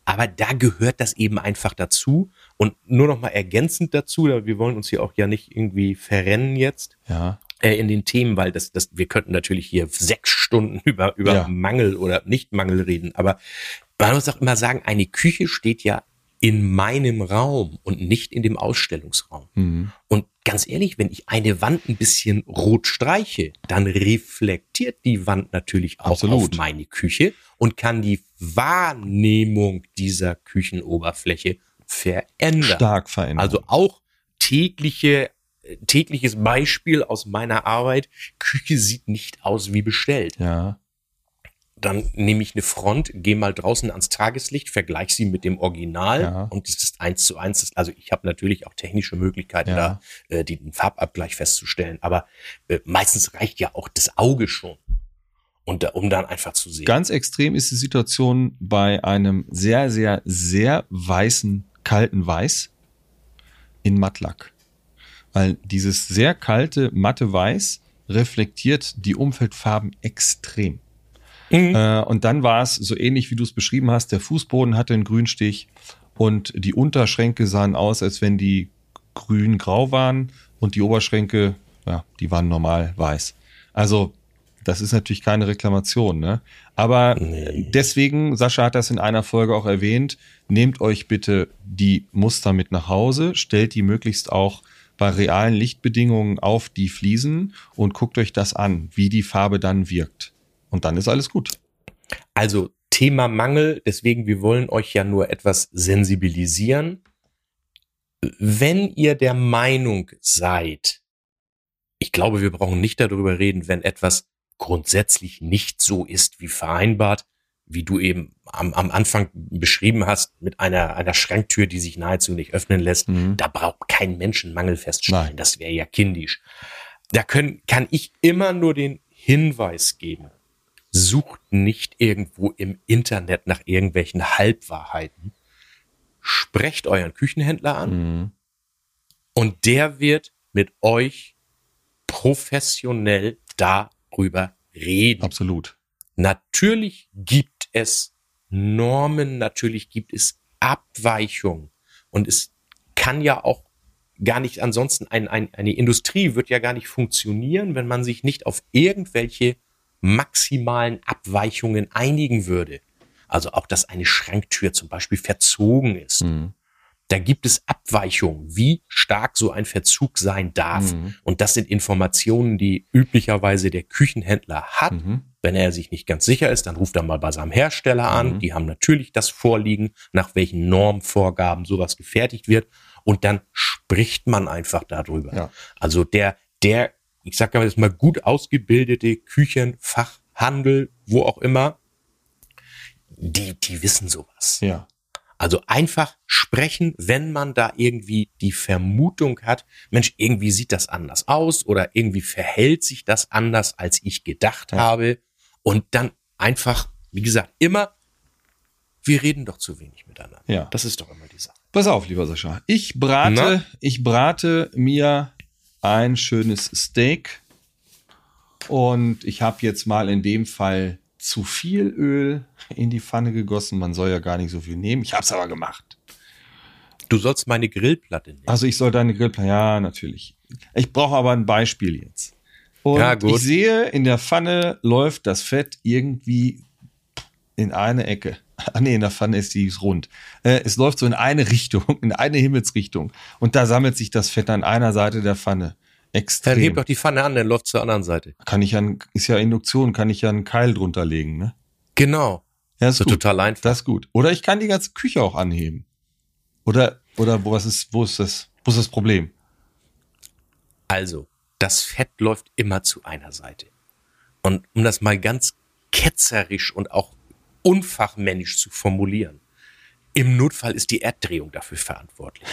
Aber da gehört das eben einfach dazu. Und nur noch mal ergänzend dazu, wir wollen uns hier auch ja nicht irgendwie verrennen jetzt. Ja. In den Themen, weil das, das, wir könnten natürlich hier sechs Stunden über, über ja. Mangel oder Nicht-Mangel reden, aber man muss auch immer sagen, eine Küche steht ja in meinem Raum und nicht in dem Ausstellungsraum. Mhm. Und ganz ehrlich, wenn ich eine Wand ein bisschen rot streiche, dann reflektiert die Wand natürlich auch Absolut. auf meine Küche und kann die Wahrnehmung dieser Küchenoberfläche verändern. Stark verändern. Also auch tägliche tägliches Beispiel aus meiner Arbeit, Küche sieht nicht aus wie bestellt. Ja. Dann nehme ich eine Front, gehe mal draußen ans Tageslicht, vergleiche sie mit dem Original ja. und das ist eins zu eins. Also ich habe natürlich auch technische Möglichkeiten ja. da, äh, den Farbabgleich festzustellen, aber äh, meistens reicht ja auch das Auge schon, und, um dann einfach zu sehen. Ganz extrem ist die Situation bei einem sehr, sehr, sehr weißen, kalten Weiß in Mattlack. Weil dieses sehr kalte, matte Weiß reflektiert die Umfeldfarben extrem. Mhm. Äh, und dann war es so ähnlich, wie du es beschrieben hast. Der Fußboden hatte einen Grünstich und die Unterschränke sahen aus, als wenn die grün-grau waren. Und die Oberschränke, ja, die waren normal weiß. Also das ist natürlich keine Reklamation, ne? Aber nee. deswegen, Sascha hat das in einer Folge auch erwähnt, nehmt euch bitte die Muster mit nach Hause, stellt die möglichst auch bei realen Lichtbedingungen auf die Fliesen und guckt euch das an, wie die Farbe dann wirkt. Und dann ist alles gut. Also Thema Mangel, deswegen, wir wollen euch ja nur etwas sensibilisieren. Wenn ihr der Meinung seid, ich glaube, wir brauchen nicht darüber reden, wenn etwas grundsätzlich nicht so ist wie vereinbart, wie du eben am, am Anfang beschrieben hast, mit einer, einer Schranktür, die sich nahezu nicht öffnen lässt, mhm. da braucht kein Mensch einen Mangel feststellen. Nein. Das wäre ja kindisch. Da können, kann ich immer nur den Hinweis geben, sucht nicht irgendwo im Internet nach irgendwelchen Halbwahrheiten. Sprecht euren Küchenhändler an mhm. und der wird mit euch professionell darüber reden. Absolut. Natürlich gibt es Normen, natürlich gibt es Abweichungen und es kann ja auch gar nicht, ansonsten ein, ein, eine Industrie wird ja gar nicht funktionieren, wenn man sich nicht auf irgendwelche maximalen Abweichungen einigen würde. Also auch, dass eine Schranktür zum Beispiel verzogen ist. Mhm. Da gibt es Abweichungen, wie stark so ein Verzug sein darf. Mhm. Und das sind Informationen, die üblicherweise der Küchenhändler hat. Mhm. Wenn er sich nicht ganz sicher ist, dann ruft er mal bei seinem Hersteller an. Mhm. Die haben natürlich das Vorliegen, nach welchen Normvorgaben sowas gefertigt wird. Und dann spricht man einfach darüber. Ja. Also der, der, ich sage jetzt mal, gut ausgebildete Küchenfachhandel, wo auch immer, die, die wissen sowas. Ja. Also einfach sprechen, wenn man da irgendwie die Vermutung hat, Mensch, irgendwie sieht das anders aus oder irgendwie verhält sich das anders, als ich gedacht ja. habe. Und dann einfach, wie gesagt, immer, wir reden doch zu wenig miteinander. Ja. Das ist doch immer die Sache. Pass auf, lieber Sascha. Ich brate, ich brate mir ein schönes Steak und ich habe jetzt mal in dem Fall zu viel Öl in die Pfanne gegossen. Man soll ja gar nicht so viel nehmen. Ich habe es aber gemacht. Du sollst meine Grillplatte nehmen. Also ich soll deine Grillplatte, ja, natürlich. Ich brauche aber ein Beispiel jetzt. Und ja, gut. Ich sehe, in der Pfanne läuft das Fett irgendwie in eine Ecke. Ah, nee, in der Pfanne ist die ist rund. Äh, es läuft so in eine Richtung, in eine Himmelsrichtung. Und da sammelt sich das Fett an einer Seite der Pfanne. Extrem. Dann heb doch die Pfanne an, dann läuft es zur anderen Seite. Kann ich ja, ist ja Induktion, kann ich ja einen Keil drunter legen, ne? Genau. Ja, ist, das ist total einfach. Das ist gut. Oder ich kann die ganze Küche auch anheben. Oder, oder wo, was ist, wo ist das, wo ist das Problem? Also, das Fett läuft immer zu einer Seite. Und um das mal ganz ketzerisch und auch unfachmännisch zu formulieren. Im Notfall ist die Erddrehung dafür verantwortlich.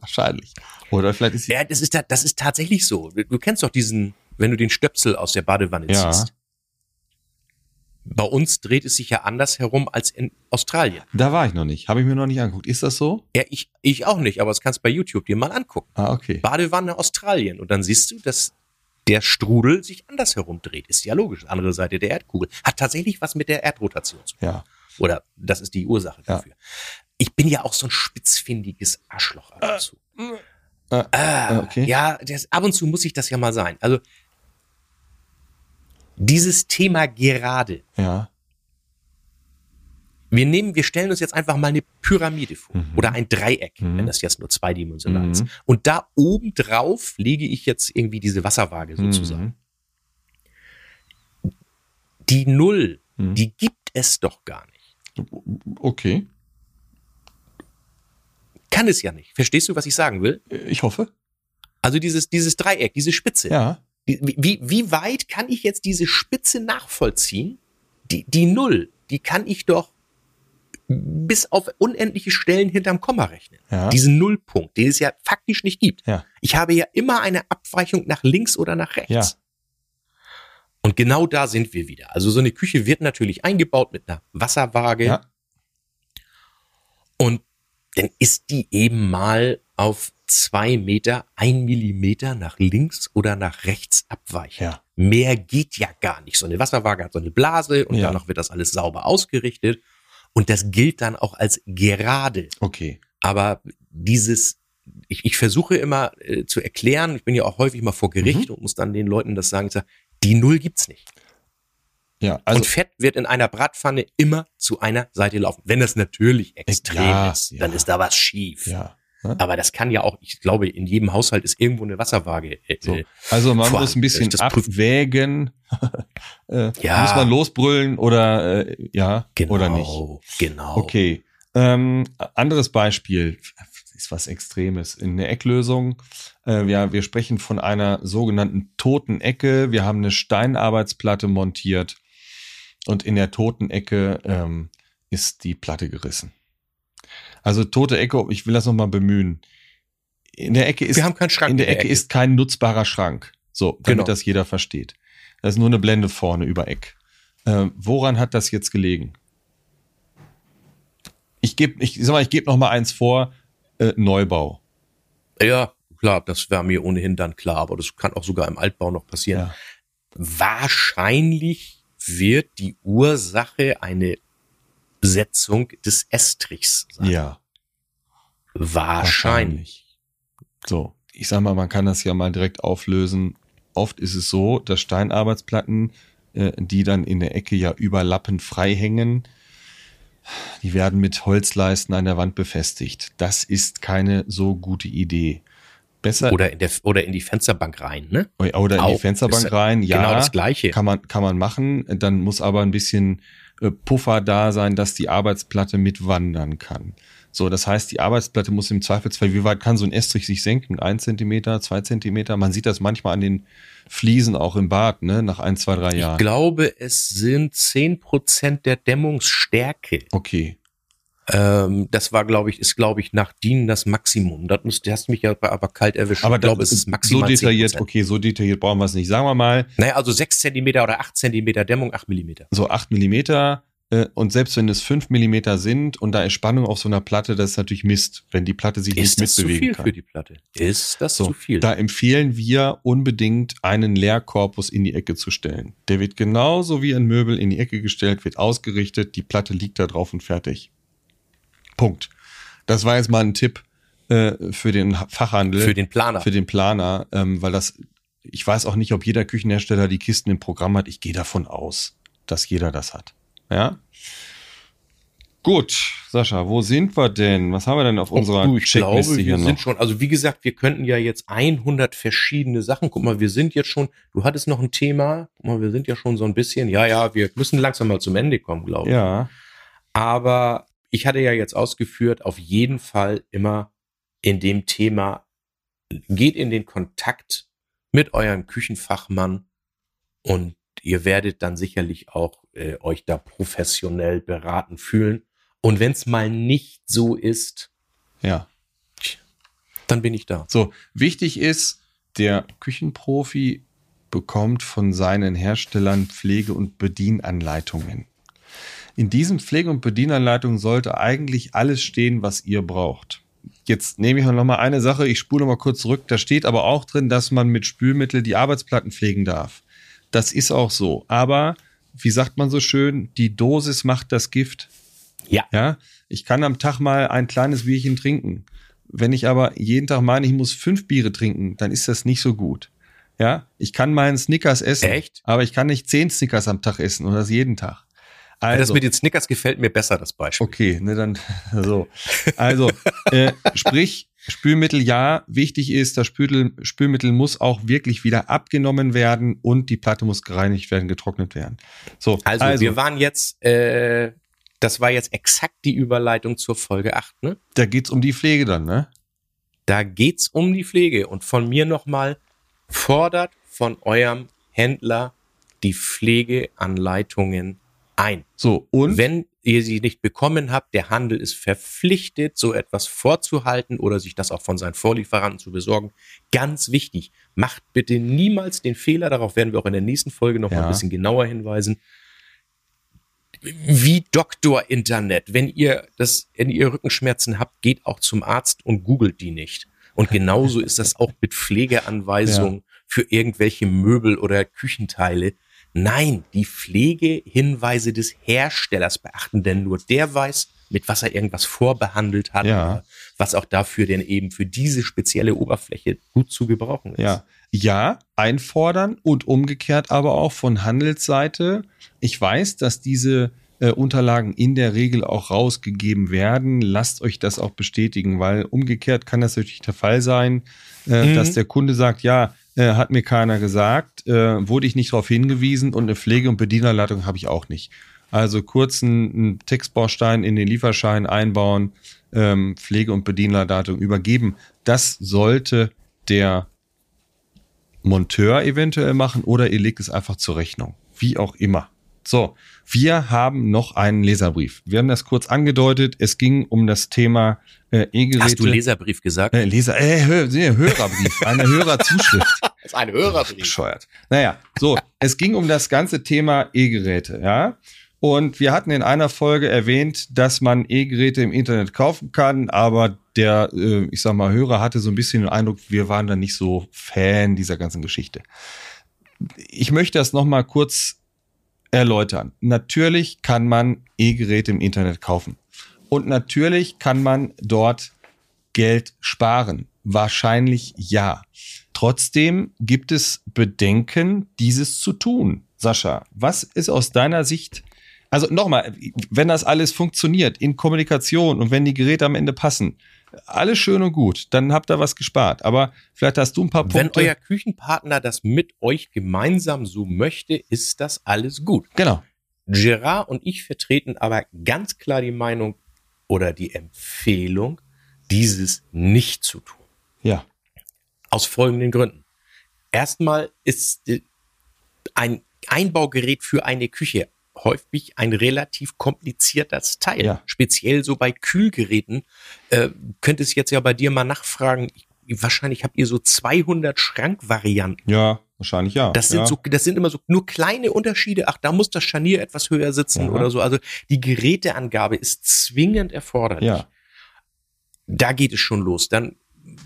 Wahrscheinlich. Oder vielleicht ist die ja, das ist ta- das ist tatsächlich so. Du kennst doch diesen, wenn du den Stöpsel aus der Badewanne ja. ziehst. Bei uns dreht es sich ja anders herum als in Australien. Da war ich noch nicht. Habe ich mir noch nicht angeguckt. Ist das so? Ja, ich ich auch nicht. Aber das kannst du bei YouTube dir mal angucken. Ah, okay. Badewanne Australien. Und dann siehst du, dass der Strudel sich anders herum dreht. Ist ja logisch. Andere Seite der Erdkugel. Hat tatsächlich was mit der Erdrotation zu tun. Ja. Oder das ist die Ursache dafür. Ja. Ich bin ja auch so ein spitzfindiges Arschloch ab und zu. Äh, äh, okay. Ja, das, ab und zu muss ich das ja mal sein. Also dieses Thema gerade. Ja. Wir nehmen, wir stellen uns jetzt einfach mal eine Pyramide vor. Mhm. Oder ein Dreieck, mhm. wenn das jetzt nur zweidimensional mhm. ist. Und da oben drauf lege ich jetzt irgendwie diese Wasserwaage sozusagen. Mhm. Die Null, mhm. die gibt es doch gar nicht. Okay. Kann es ja nicht. Verstehst du, was ich sagen will? Ich hoffe. Also dieses, dieses Dreieck, diese Spitze. Ja. Wie, wie weit kann ich jetzt diese Spitze nachvollziehen? Die, die Null, die kann ich doch bis auf unendliche Stellen hinterm Komma rechnen. Ja. Diesen Nullpunkt, den es ja faktisch nicht gibt. Ja. Ich habe ja immer eine Abweichung nach links oder nach rechts. Ja. Und genau da sind wir wieder. Also so eine Küche wird natürlich eingebaut mit einer Wasserwaage. Ja. Und dann ist die eben mal auf zwei Meter, ein Millimeter nach links oder nach rechts abweichen. Ja. Mehr geht ja gar nicht. So eine Wasserwaage hat so eine Blase und ja. danach wird das alles sauber ausgerichtet. Und das gilt dann auch als gerade. Okay. Aber dieses, ich, ich versuche immer äh, zu erklären, ich bin ja auch häufig mal vor Gericht mhm. und muss dann den Leuten das sagen, ich sage, die Null gibt's nicht. Ja, also und Fett wird in einer Bratpfanne immer zu einer Seite laufen. Wenn das natürlich extrem ja, ist, dann ja. ist da was schief. Ja, ne? Aber das kann ja auch, ich glaube, in jedem Haushalt ist irgendwo eine Wasserwaage. Äh, so. Also man muss ein bisschen abwägen, Äh, ja. Muss man losbrüllen oder äh, ja genau, oder nicht? Genau. Okay. Ähm, anderes Beispiel ist was Extremes. In der Ecklösung. Äh, ja, wir sprechen von einer sogenannten toten Ecke. Wir haben eine Steinarbeitsplatte montiert und in der toten Ecke ähm, ist die Platte gerissen. Also tote Ecke. Ich will das nochmal bemühen. In der Ecke ist wir haben keinen Schrank in der, in der Ecke, Ecke ist kein nutzbarer Schrank. So, damit genau. das jeder versteht. Da ist nur eine Blende vorne über Eck. Äh, woran hat das jetzt gelegen? Ich gebe, ich sag mal, ich gebe noch mal eins vor: äh, Neubau. Ja, klar, das wäre mir ohnehin dann klar, aber das kann auch sogar im Altbau noch passieren. Ja. Wahrscheinlich wird die Ursache eine Besetzung des Estrichs sein. Ja. Wahrscheinlich. Wahrscheinlich. So. Ich sag mal, man kann das ja mal direkt auflösen. Oft ist es so, dass Steinarbeitsplatten, äh, die dann in der Ecke ja überlappend frei hängen, die werden mit Holzleisten an der Wand befestigt. Das ist keine so gute Idee. Besser oder in der oder in die Fensterbank rein, ne? Oder in Auch. die Fensterbank ist rein, ja. Genau das Gleiche. Kann man kann man machen. Dann muss aber ein bisschen äh, Puffer da sein, dass die Arbeitsplatte mitwandern kann. So, das heißt, die Arbeitsplatte muss im Zweifelsfall, wie weit kann so ein Estrich sich senken? Ein Zentimeter, zwei Zentimeter? Man sieht das manchmal an den Fliesen auch im Bad, ne? Nach ein, zwei, drei Jahren. Ich glaube, es sind zehn Prozent der Dämmungsstärke. Okay. Ähm, das war, glaube ich, ist, glaube ich, nach D I N das Maximum. Das musst, du hast mich ja aber kalt erwischt. Aber ich glaube, es ist maximal so detailliert, zehn Prozent. Okay, so detailliert brauchen wir es nicht. Sagen wir mal. Naja, also sechs Zentimeter oder acht Zentimeter Dämmung, acht Millimeter. So, acht Millimeter. Und selbst wenn es fünf Millimeter sind und da ist Spannung auf so einer Platte, das ist natürlich Mist, wenn die Platte sich nicht mitbewegen kann. Ist das zu viel für die Platte? Ist das zu viel? Da empfehlen wir unbedingt, einen Leerkorpus in die Ecke zu stellen. Der wird genauso wie ein Möbel in die Ecke gestellt, wird ausgerichtet, die Platte liegt da drauf und fertig. Punkt. Das war jetzt mal ein Tipp äh, für den Fachhandel. Für den Planer. Für den Planer, ähm, weil das, ich weiß auch nicht, ob jeder Küchenhersteller die Kisten im Programm hat. Ich gehe davon aus, dass jeder das hat. Ja. Gut, Sascha, wo sind wir denn? Was haben wir denn auf unserer oh, ich Checkliste glaube, hier wir noch? Sind schon, also wie gesagt, wir könnten ja jetzt hundert verschiedene Sachen. Guck mal, wir sind jetzt schon, du hattest noch ein Thema. Guck mal, wir sind ja schon so ein bisschen, ja, ja, wir müssen langsam mal zum Ende kommen, glaube ich. Ja. Aber ich hatte ja jetzt ausgeführt, auf jeden Fall immer in dem Thema, geht in den Kontakt mit eurem Küchenfachmann und ihr werdet dann sicherlich auch äh, euch da professionell beraten fühlen. Und wenn es mal nicht so ist, ja, dann bin ich da. So, wichtig ist, der Küchenprofi bekommt von seinen Herstellern Pflege- und Bedienanleitungen. In diesen Pflege- und Bedienanleitungen sollte eigentlich alles stehen, was ihr braucht. Jetzt nehme ich noch mal eine Sache, ich spule noch mal kurz zurück. Da steht aber auch drin, dass man mit Spülmittel die Arbeitsplatten pflegen darf. Das ist auch so. Aber, wie sagt man so schön, die Dosis macht das Gift. Ja. Ja. Ich kann am Tag mal ein kleines Bierchen trinken. Wenn ich aber jeden Tag meine, ich muss fünf Biere trinken, dann ist das nicht so gut. Ja. Ich kann meinen Snickers essen. Echt? Aber ich kann nicht zehn Snickers am Tag essen und das jeden Tag. Also, das mit den Snickers gefällt mir besser, das Beispiel. Okay, ne, dann so. Also, äh, sprich, Spülmittel, ja, wichtig ist, das Spül- Spülmittel muss auch wirklich wieder abgenommen werden und die Platte muss gereinigt werden, getrocknet werden. So, also, also wir waren jetzt, äh, das war jetzt exakt die Überleitung zur Folge acht, ne? Da geht's um die Pflege dann, ne? Da geht's um die Pflege und von mir nochmal, fordert von eurem Händler die Pflegeanleitungen ein. So, und wenn ihr sie nicht bekommen habt, der Handel ist verpflichtet, so etwas vorzuhalten oder sich das auch von seinen Vorlieferanten zu besorgen. Ganz wichtig, macht bitte niemals den Fehler, darauf werden wir auch in der nächsten Folge noch ja. mal ein bisschen genauer hinweisen. Wie Doktor Internet, wenn ihr das, wenn ihr Rückenschmerzen habt, geht auch zum Arzt und googelt die nicht. Und genauso ist das auch mit Pflegeanweisungen ja. für irgendwelche Möbel oder Küchenteile. Nein, die Pflegehinweise des Herstellers beachten, denn nur der weiß, mit was er irgendwas vorbehandelt hat, ja. was auch dafür denn eben für diese spezielle Oberfläche gut zu gebrauchen ist. Ja, ja, einfordern und umgekehrt aber auch von Handelsseite. Ich weiß, dass diese äh, Unterlagen in der Regel auch rausgegeben werden. Lasst euch das auch bestätigen, weil umgekehrt kann das natürlich der Fall sein, äh, mhm. dass der Kunde sagt, ja, äh, hat mir keiner gesagt, äh, wurde ich nicht darauf hingewiesen und eine Pflege- und Bedienerleitung habe ich auch nicht. Also kurz einen Textbaustein in den Lieferschein einbauen, ähm, Pflege- und Bedienerleitung übergeben. Das sollte der Monteur eventuell machen oder ihr legt es einfach zur Rechnung, wie auch immer. So, wir haben noch einen Leserbrief. Wir haben das kurz angedeutet. Es ging um das Thema äh, E-Geräte. Hast du Leserbrief gesagt? Äh, Leser, äh, Hör, nee, Hörerbrief, eine Hörerzuschrift. Das ist ein Hörerbrief. Bescheuert. Naja, so, es ging um das ganze Thema E-Geräte, ja. Und wir hatten in einer Folge erwähnt, dass man E-Geräte im Internet kaufen kann, aber der, äh, ich sag mal, Hörer hatte so ein bisschen den Eindruck, wir waren da nicht so Fan dieser ganzen Geschichte. Ich möchte das nochmal kurz erläutern. Natürlich kann man E-Geräte im Internet kaufen. Und natürlich kann man dort Geld sparen. Wahrscheinlich ja. Trotzdem gibt es Bedenken, dieses zu tun. Sascha, was ist aus deiner Sicht, also nochmal, wenn das alles funktioniert in Kommunikation und wenn die Geräte am Ende passen, alles schön und gut, dann habt ihr was gespart. Aber vielleicht hast du ein paar Punkte. Wenn euer Küchenpartner das mit euch gemeinsam so möchte, ist das alles gut. Genau. Gérard und ich vertreten aber ganz klar die Meinung oder die Empfehlung, dieses nicht zu tun. Ja. Aus folgenden Gründen. Erstmal ist ein Einbaugerät für eine Küche häufig ein relativ kompliziertes Teil. Ja. Speziell so bei Kühlgeräten. Äh, könntest jetzt ja bei dir mal nachfragen, wahrscheinlich habt ihr so zweihundert Schrankvarianten. Ja, wahrscheinlich ja. Das sind, ja. So, das sind immer so nur kleine Unterschiede. Ach, da muss das Scharnier etwas höher sitzen, ja, oder so. Also die Geräteangabe ist zwingend erforderlich. Ja. Da geht es schon los. Dann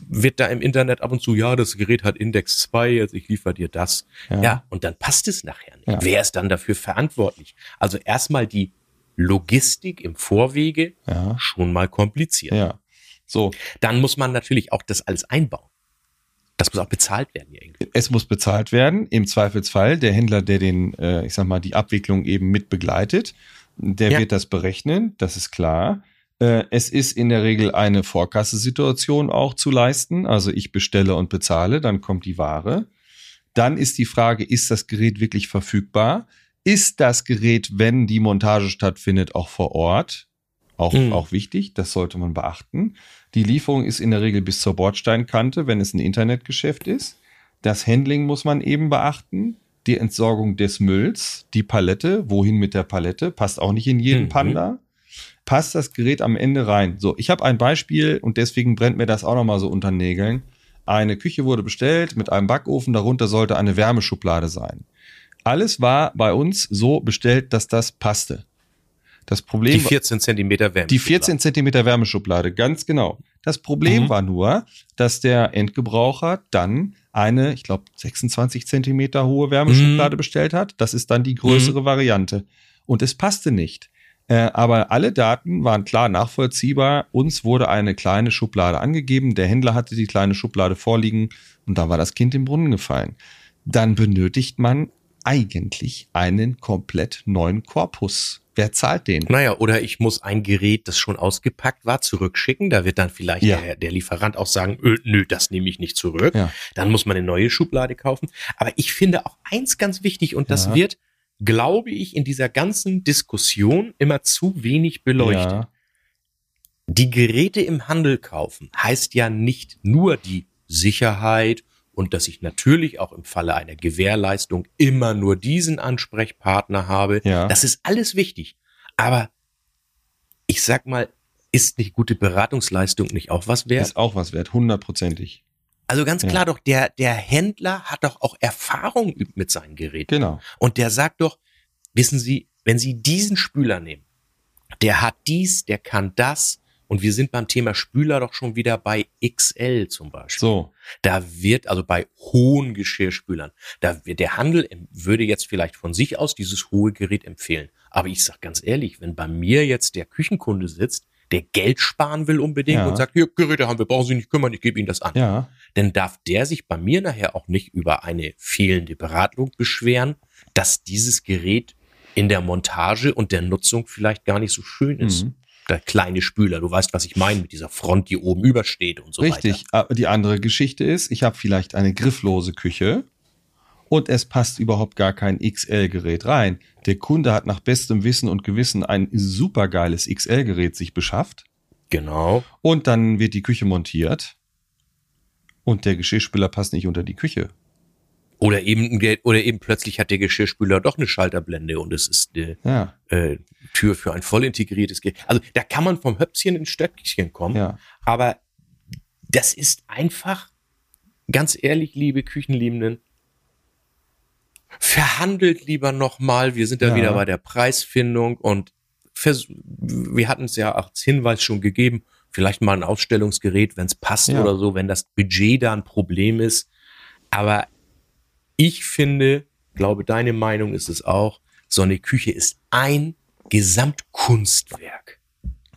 wird da im Internet ab und zu, ja, das Gerät hat Index zwei, jetzt ich liefere dir das. Ja, ja, und dann passt es nachher nicht. Ja. Wer ist dann dafür verantwortlich? Also erstmal die Logistik im Vorwege, ja, schon mal kompliziert. Ja. So. Dann muss man natürlich auch das alles einbauen. Das muss auch bezahlt werden irgendwie. Es muss bezahlt werden, im Zweifelsfall. Der Händler, der den, ich sag mal, die Abwicklung eben mit begleitet, der, ja, wird das berechnen, das ist klar. Es ist in der Regel eine Vorkassesituation auch zu leisten. Also ich bestelle und bezahle, dann kommt die Ware. Dann ist die Frage, ist das Gerät wirklich verfügbar? Ist das Gerät, wenn die Montage stattfindet, auch vor Ort? Auch, mhm. auch wichtig, das sollte man beachten. Die Lieferung ist in der Regel bis zur Bordsteinkante, wenn es ein Internetgeschäft ist. Das Handling muss man eben beachten. Die Entsorgung des Mülls, die Palette, wohin mit der Palette, passt auch nicht in jeden mhm. Panda. Passt das Gerät am Ende rein? So, ich habe ein Beispiel und deswegen brennt mir das auch nochmal so unter Nägeln. Eine Küche wurde bestellt mit einem Backofen, darunter sollte eine Wärmeschublade sein. Alles war bei uns so bestellt, dass das passte. Das Problem die vierzehn Zentimeter Wärmeschublade. Die vierzehn Zentimeter Wärmeschublade, ganz genau. Das Problem mhm. war nur, dass der Endgebraucher dann eine, ich glaube, sechsundzwanzig Zentimeter hohe Wärmeschublade mhm. bestellt hat. Das ist dann die größere mhm. Variante. Und es passte nicht. Äh, aber alle Daten waren klar nachvollziehbar. Uns wurde eine kleine Schublade angegeben. Der Händler hatte die kleine Schublade vorliegen und da war das Kind im Brunnen gefallen. Dann benötigt man eigentlich einen komplett neuen Korpus. Wer zahlt den? Naja, oder ich muss ein Gerät, das schon ausgepackt war, zurückschicken. Da wird dann vielleicht ja. der, der Lieferant auch sagen, öh, nö, das nehme ich nicht zurück. Ja. Dann muss man eine neue Schublade kaufen. Aber ich finde auch eins ganz wichtig und das ja. wird, glaube ich, in dieser ganzen Diskussion immer zu wenig beleuchtet. Ja. Die Geräte im Handel kaufen heißt ja nicht nur die Sicherheit und dass ich natürlich auch im Falle einer Gewährleistung immer nur diesen Ansprechpartner habe. Ja. Das ist alles wichtig. Aber ich sag mal, ist nicht gute Beratungsleistung nicht auch was wert? Ist auch was wert, hundertprozentig. Also ganz klar ja. doch, der, der Händler hat doch auch Erfahrung mit seinen Geräten. Genau. Und der sagt doch, wissen Sie, wenn Sie diesen Spüler nehmen, der hat dies, der kann das. Und wir sind beim Thema Spüler doch schon wieder bei X L zum Beispiel. So. Da wird, also bei hohen Geschirrspülern, da wird der Handel, würde jetzt vielleicht von sich aus dieses hohe Gerät empfehlen. Aber ich sag ganz ehrlich, wenn bei mir jetzt der Küchenkunde sitzt, der Geld sparen will unbedingt ja. und sagt, hier, Geräte haben wir, brauchen Sie nicht kümmern, ich gebe Ihnen das an. Ja. Dann darf der sich bei mir nachher auch nicht über eine fehlende Beratung beschweren, dass dieses Gerät in der Montage und der Nutzung vielleicht gar nicht so schön ist. Mhm. der kleine Spüler. Du weißt, was ich meine mit dieser Front, die oben übersteht und so weiter. Richtig. Die andere Geschichte ist, ich habe vielleicht eine grifflose Küche und es passt überhaupt gar kein X L-Gerät rein. Der Kunde hat nach bestem Wissen und Gewissen ein supergeiles X L-Gerät sich beschafft. Genau. Und dann wird die Küche montiert und der Geschirrspüler passt nicht unter die Küche. Oder eben, oder eben plötzlich hat der Geschirrspüler doch eine Schalterblende und es ist eine ja. äh, Tür für ein voll integriertes Gerät. Also da kann man vom Höpfchen ins Stöckchen kommen, ja. aber das ist einfach, ganz ehrlich, liebe Küchenliebenden, verhandelt lieber nochmal. Wir sind da ja. wieder bei der Preisfindung und vers- wir hatten es ja als Hinweis schon gegeben, vielleicht mal ein Ausstellungsgerät, wenn es passt ja. oder so, wenn das Budget da ein Problem ist, aber ich finde, glaube, deine Meinung ist es auch, so eine Küche ist ein Gesamtkunstwerk.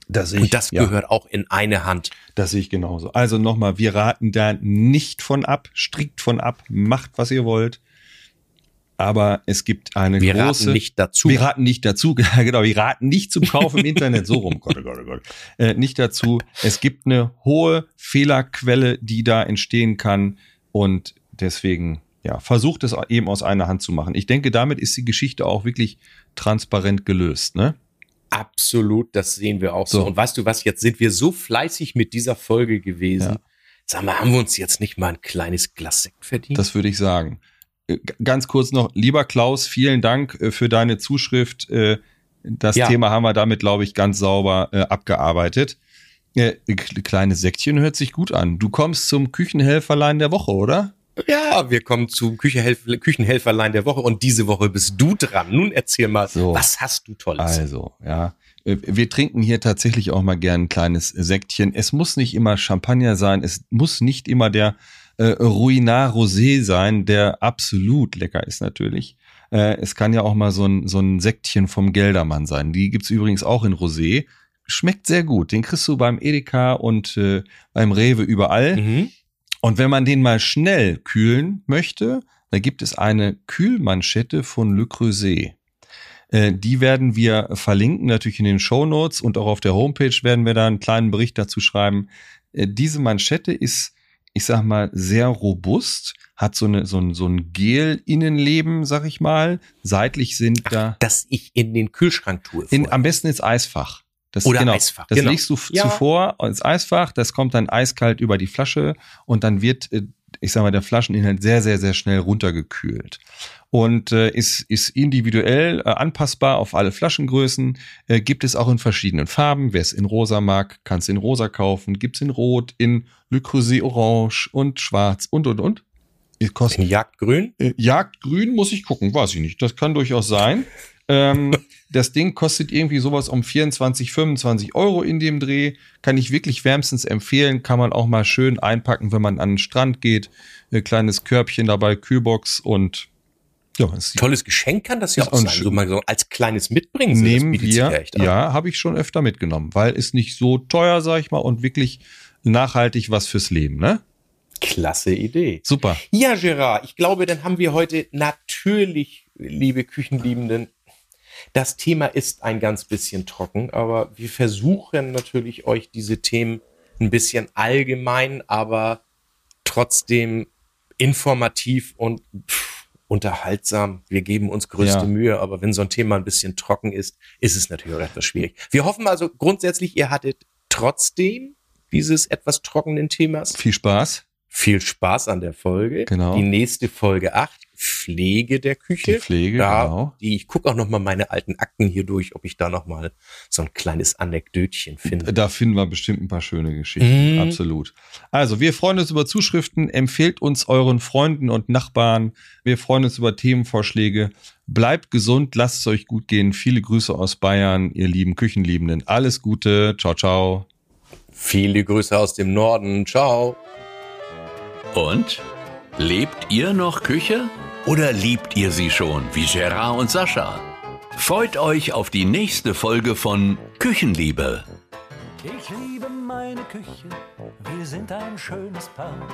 Das ich, Und das ja. gehört auch in eine Hand. Das sehe ich genauso. Also nochmal, wir raten da nicht von ab, strikt von ab, macht, was ihr wollt. Aber es gibt eine wir große... Wir raten nicht dazu. Wir raten nicht dazu, genau, wir raten nicht zum Kauf im Internet, so rum, Gott, oh Gott, oh Gott. Äh, nicht dazu. Es gibt eine hohe Fehlerquelle, die da entstehen kann und deswegen... Ja, versucht es eben aus einer Hand zu machen. Ich denke, damit ist die Geschichte auch wirklich transparent gelöst, ne? Absolut, das sehen wir auch so. so. Und weißt du was, jetzt sind wir so fleißig mit dieser Folge gewesen. Ja. Sag mal, haben wir uns jetzt nicht mal ein kleines Glas Sekt verdient? Das würde ich sagen. Ganz kurz noch, lieber Klaus, vielen Dank für deine Zuschrift. Das ja. Thema haben wir damit, glaube ich, ganz sauber abgearbeitet. Kleines Sektchen hört sich gut an. Du kommst zum Küchenhelferlein der Woche, oder? Ja, wir kommen zum Küchenhelf- Küchenhelferlein der Woche und diese Woche bist du dran. Nun erzähl mal, so, was hast du Tolles? Also, ja, wir trinken hier tatsächlich auch mal gern ein kleines Sektchen. Es muss nicht immer Champagner sein, es muss nicht immer der äh, Ruinart Rosé sein, der absolut lecker ist natürlich. Äh, es kann ja auch mal so ein, so ein Sektchen vom Geldermann sein. Die gibt's übrigens auch in Rosé. Schmeckt sehr gut, den kriegst du beim Edeka und äh, beim Rewe überall. Mhm. Und wenn man den mal schnell kühlen möchte, da gibt es eine Kühlmanschette von Le Creuset. Äh, die werden wir verlinken, natürlich in den Shownotes und auch auf der Homepage werden wir da einen kleinen Bericht dazu schreiben. Äh, diese Manschette ist, ich sag mal, sehr robust, hat so, eine, so ein, so ein Gel-Innenleben, sag ich mal. Seitlich sind Ach, da... dass ich in den Kühlschrank tue. In, am besten ins Eisfach. Das, Oder genau, Eisfach. Das genau. legst du ja. zuvor ins Eisfach, das kommt dann eiskalt über die Flasche und dann wird, ich sag mal, der Flascheninhalt sehr, sehr, sehr schnell runtergekühlt. Und äh, ist, ist individuell äh, anpassbar auf alle Flaschengrößen, äh, gibt es auch in verschiedenen Farben. Wer es in rosa mag, kann es in rosa kaufen, gibt es in rot, in Le Creuset orange und schwarz und, und, und. Kostet, in Jagdgrün? Äh, Jagdgrün muss ich gucken, weiß ich nicht, das kann durchaus sein. ähm, das Ding kostet irgendwie sowas um vierundzwanzig, fünfundzwanzig Euro in dem Dreh. Kann ich wirklich wärmstens empfehlen. Kann man auch mal schön einpacken, wenn man an den Strand geht. Ein kleines Körbchen dabei, Kühlbox und ja. Tolles Geschenk kann das ja auch sein. Also mal so als kleines Mitbringen. Nehmen wir, ja, habe ich schon öfter mitgenommen, weil ist nicht so teuer, sag ich mal, und wirklich nachhaltig was fürs Leben, ne? Klasse Idee. Super. Ja, Gérard, ich glaube, dann haben wir heute natürlich, liebe Küchenliebenden, das Thema ist ein ganz bisschen trocken, aber wir versuchen natürlich euch diese Themen ein bisschen allgemein, aber trotzdem informativ und pff, unterhaltsam. Wir geben uns größte ja. Mühe, aber wenn so ein Thema ein bisschen trocken ist, ist es natürlich auch etwas schwierig. Wir hoffen also grundsätzlich, ihr hattet trotzdem dieses etwas trockenen Themas. Viel Spaß. Viel Spaß an der Folge. Genau. Die nächste Folge acht. Pflege der Küche. Die Pflege, da, genau. Die, ich gucke auch nochmal meine alten Akten hier durch, ob ich da nochmal so ein kleines Anekdötchen finde. Da finden wir bestimmt ein paar schöne Geschichten, mhm. absolut. Also, wir freuen uns über Zuschriften, empfehlt uns euren Freunden und Nachbarn. Wir freuen uns über Themenvorschläge. Bleibt gesund, lasst es euch gut gehen. Viele Grüße aus Bayern, ihr lieben Küchenliebenden. Alles Gute, ciao, ciao. Viele Grüße aus dem Norden, ciao. Und? Lebt ihr noch Küche? Oder liebt ihr sie schon, wie Gérard und Sascha? Freut euch auf die nächste Folge von Küchenliebe. Ich liebe meine Küche, wir sind ein schönes Paar.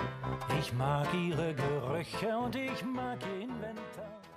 Ich mag ihre Gerüche und ich mag ihr Inventar.